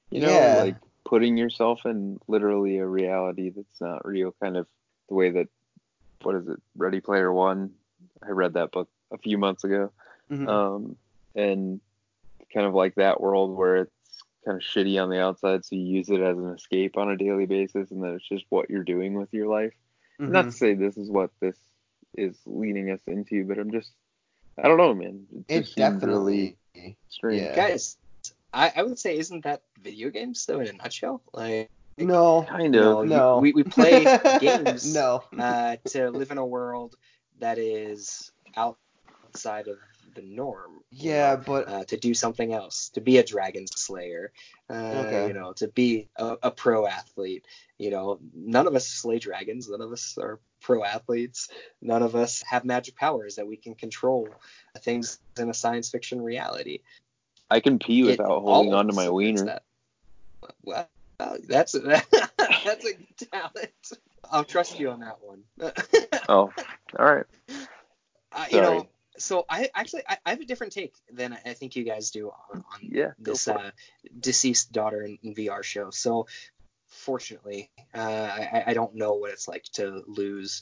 You know, yeah. like putting yourself in literally a reality that's not real, kind of the way that, what is it, Ready Player One? I read that book a few months ago, mm-hmm. um, and kind of like that world where it's kind of shitty on the outside, so you use it as an escape on a daily basis, and then it's just what you're doing with your life. Mm-hmm. Not to say this is what this is leading us into, but I'm just, I don't know, man. It, it definitely, really strange. Yeah. Guys, I, I would say, isn't that video games though in a nutshell? Like. No. Kind of. No. no. We, we play games no. uh, to live in a world that is out outside of the norm. Yeah, know, but uh, to do something else, to be a dragon slayer, uh, okay. you know, to be a, a pro athlete. You know, none of us slay dragons. None of us are pro athletes. None of us have magic powers that we can control things in a science fiction reality. I can pee without it holding onto my wiener. That. Well, that's a, that's a talent. I'll trust you on that one. Oh, all right. Uh, you know. So I actually I, I have a different take than I think you guys do on, on yeah, this uh, deceased daughter in, in V R show. So fortunately, uh, I, I don't know what it's like to lose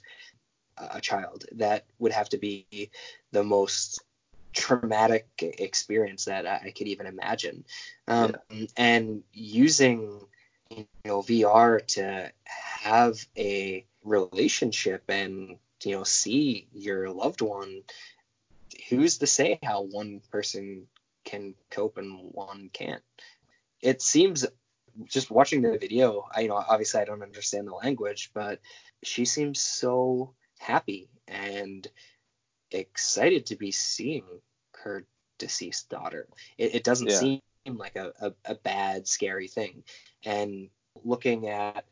a child. That would have to be the most traumatic experience that I, I could even imagine. Um, yeah. And using you know V R to have a relationship and you know see your loved one. Who's to say how one person can cope and one can't? It seems, just watching the video, I, you know, obviously I don't understand the language, but she seems so happy and excited to be seeing her deceased daughter. It, it doesn't yeah. seem like a, a, a bad, scary thing. And looking at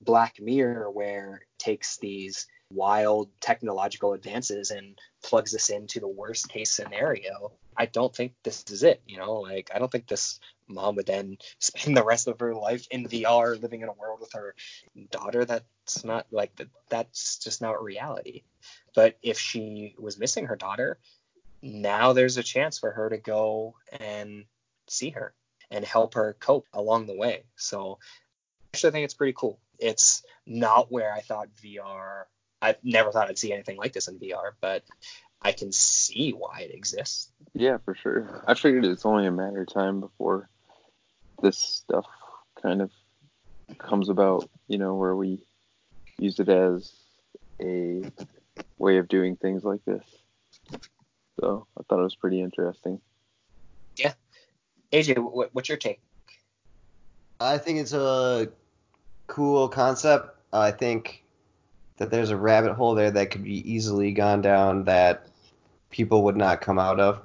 Black Mirror, where it takes these wild technological advances and plugs us into the worst case scenario, I don't think this is it. You know, like, I don't think this mom would then spend the rest of her life in V R living in a world with her daughter. That's not like that. That's just not reality. But if she was missing her daughter, now there's a chance for her to go and see her and help her cope along the way. So actually, I think it's pretty cool. It's not where I thought V R. I never thought I'd see anything like this in V R, but I can see why it exists. Yeah, for sure. I figured it's only a matter of time before this stuff kind of comes about, you know, where we use it as a way of doing things like this. So I thought it was pretty interesting. Yeah. A J, what, what's your take? I think it's a cool concept. I think that there's a rabbit hole there that could be easily gone down that people would not come out of.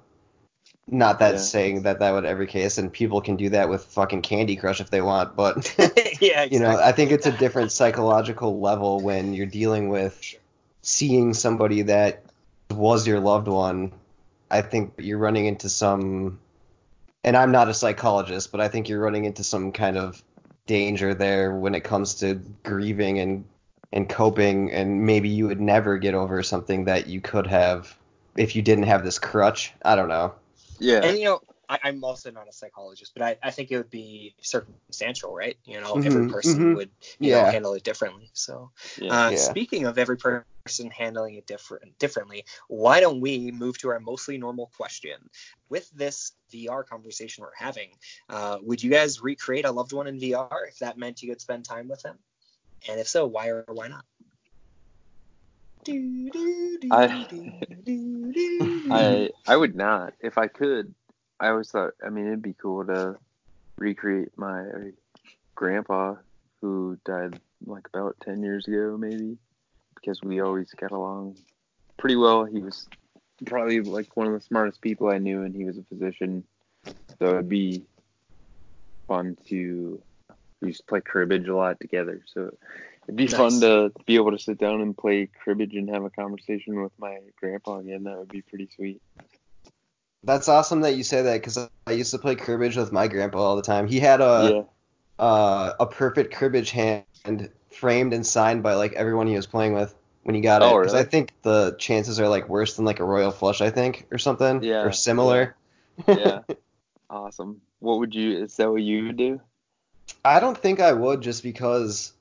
Not that yeah. saying that that would every case, and people can do that with fucking Candy Crush if they want, but yeah, exactly. You know, I think it's a different psychological level when you're dealing with seeing somebody that was your loved one. I think you're running into some, and I'm not a psychologist, but I think you're running into some kind of danger there when it comes to grieving and and coping, and maybe you would never get over something that you could have if you didn't have this crutch. I don't know. Yeah. And, you know, I, I'm also not a psychologist, but I, I think it would be circumstantial, right? You know, mm-hmm, every person mm-hmm. would you yeah. know, handle it differently. So yeah. Uh, yeah. Speaking of every person handling it different differently, why don't we move to our mostly normal question? With this V R conversation we're having, uh, would you guys recreate a loved one in V R if that meant you could spend time with them? And if so, why or why not? I, I I would not. If I could, I always thought, I mean, it'd be cool to recreate my grandpa who died like about ten years ago, maybe, because we always got along pretty well. He was probably like one of the smartest people I knew, and he was a physician. So it'd be fun to... We used to play cribbage a lot together, so it'd be nice. Fun to be able to sit down and play cribbage and have a conversation with my grandpa again. That would be pretty sweet. That's awesome that you say that, because I used to play cribbage with my grandpa all the time. He had a yeah. uh, a perfect cribbage hand framed and signed by like everyone he was playing with when he got oh, it. Because really? I think the chances are like worse than like a royal flush, I think, or something, yeah. or similar. Yeah, awesome. What would you? Is that what you would do? I don't think I would, just because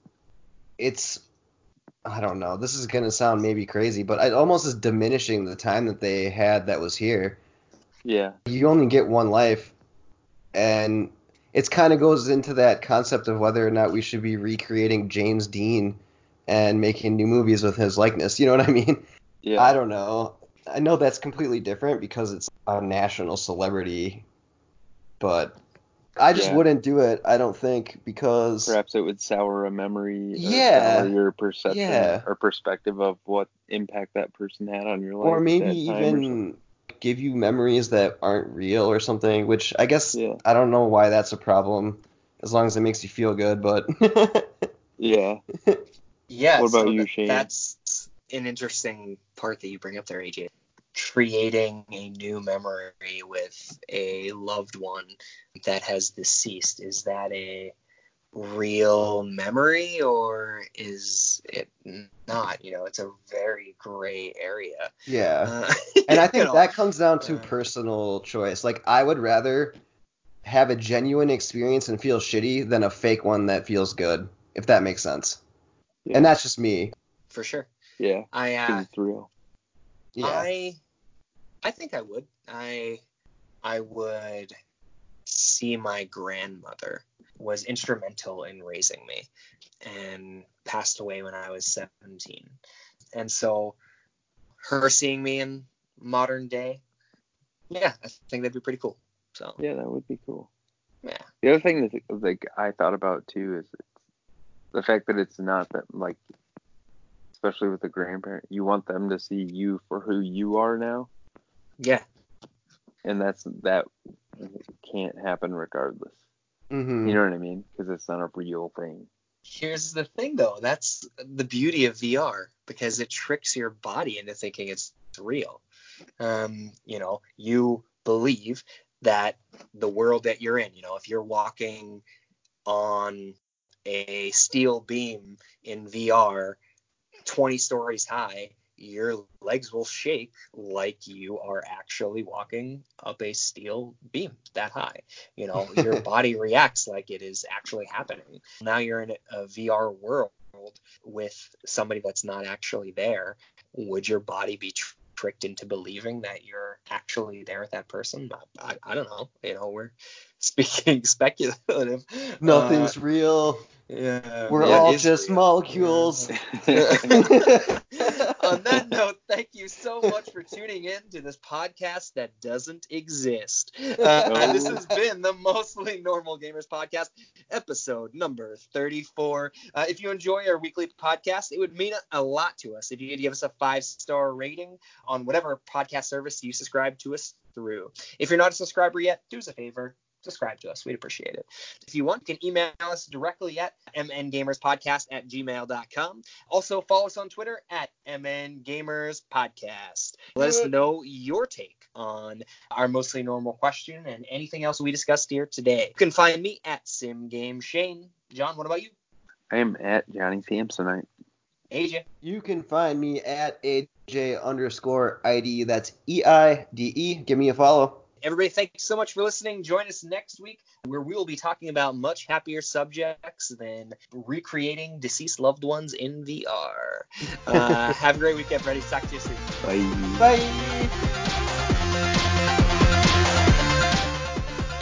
it's, I don't know, this is going to sound maybe crazy, but it almost is diminishing the time that they had that was here. Yeah. You only get one life, and it kind of goes into that concept of whether or not we should be recreating James Dean and making new movies with his likeness. You know what I mean? Yeah. I don't know. I know that's completely different because it's a national celebrity, but... I just yeah. wouldn't do it, I don't think, because... Perhaps it would sour a memory or yeah, sour your perception yeah. or perspective of what impact that person had on your life. Or maybe even or give you memories that aren't real or something, which I guess yeah. I don't know why that's a problem, as long as it makes you feel good, but... yeah. yeah. What about so you, Shane? That's an interesting part that you bring up there, A J. Creating a new memory with a loved one that has deceased, is that a real memory or is it not? You know, it's a very gray area. Yeah. Uh, and I think you know, that comes down to uh, personal choice. Like, I would rather have a genuine experience and feel shitty than a fake one that feels good, if that makes sense. Yeah. And that's just me. For sure. Yeah. I uh, it's real. Yeah. I I think I would. I I would see my grandmother was instrumental in raising me and passed away when I was seventeen. And so her seeing me in modern day, yeah, I think that'd be pretty cool. So yeah, that would be cool. Yeah. The other thing that like I thought about too is the fact that it's not that like especially with the grandparent, you want them to see you for who you are now. Yeah. And that's that can't happen regardless. Mm-hmm. You know what I mean? Because it's not a real thing. Here's the thing, though. That's the beauty of V R, because it tricks your body into thinking it's real. Um, you know, you believe that the world that you're in, you know, if you're walking on a steel beam in V R twenty stories high, your legs will shake like you are actually walking up a steel beam that high. You know, your body reacts like it is actually happening. Now you're in a V R world with somebody that's not actually there. Would your body be tr- tricked into believing that you're actually there with that person? I, I don't know. You know, we're speaking speculative. Nothing's uh, real. Yeah, we're yeah, all just real. Molecules. Yeah. On that note, thank you so much for tuning in to this podcast that doesn't exist. Uh, no. This has been the Mostly Normal Gamers Podcast, episode number thirty-four. Uh, if you enjoy our weekly podcast, it would mean a lot to us if you could give us a five-star rating on whatever podcast service you subscribe to us through. If you're not a subscriber yet, do us a favor. Subscribe to us. We'd appreciate it. If you want, you can email us directly at m n gamers podcast at gmail dot com. Also, follow us on Twitter at m n gamers podcast. Let us know your take on our mostly normal question and anything else we discussed here today. You can find me at Sim Game Shane. John, what about you? I am at Johnny Samsonite. A J. You can find me at A J underscore I D. That's E I D E. Give me a follow. Everybody, thank you so much for listening. Join us next week, where we will be talking about much happier subjects than recreating deceased loved ones in V R. Uh, have a great weekend, everybody. Talk to you soon. Bye. Bye.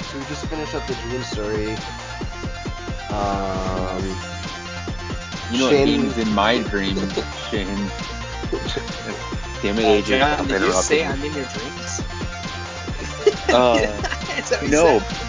So we just finished up the Dream story. Um, you know Shane... what means in my dream, Shane. Damn it, A J. Uh, John, did you say I'm in your dreams? Uh, no,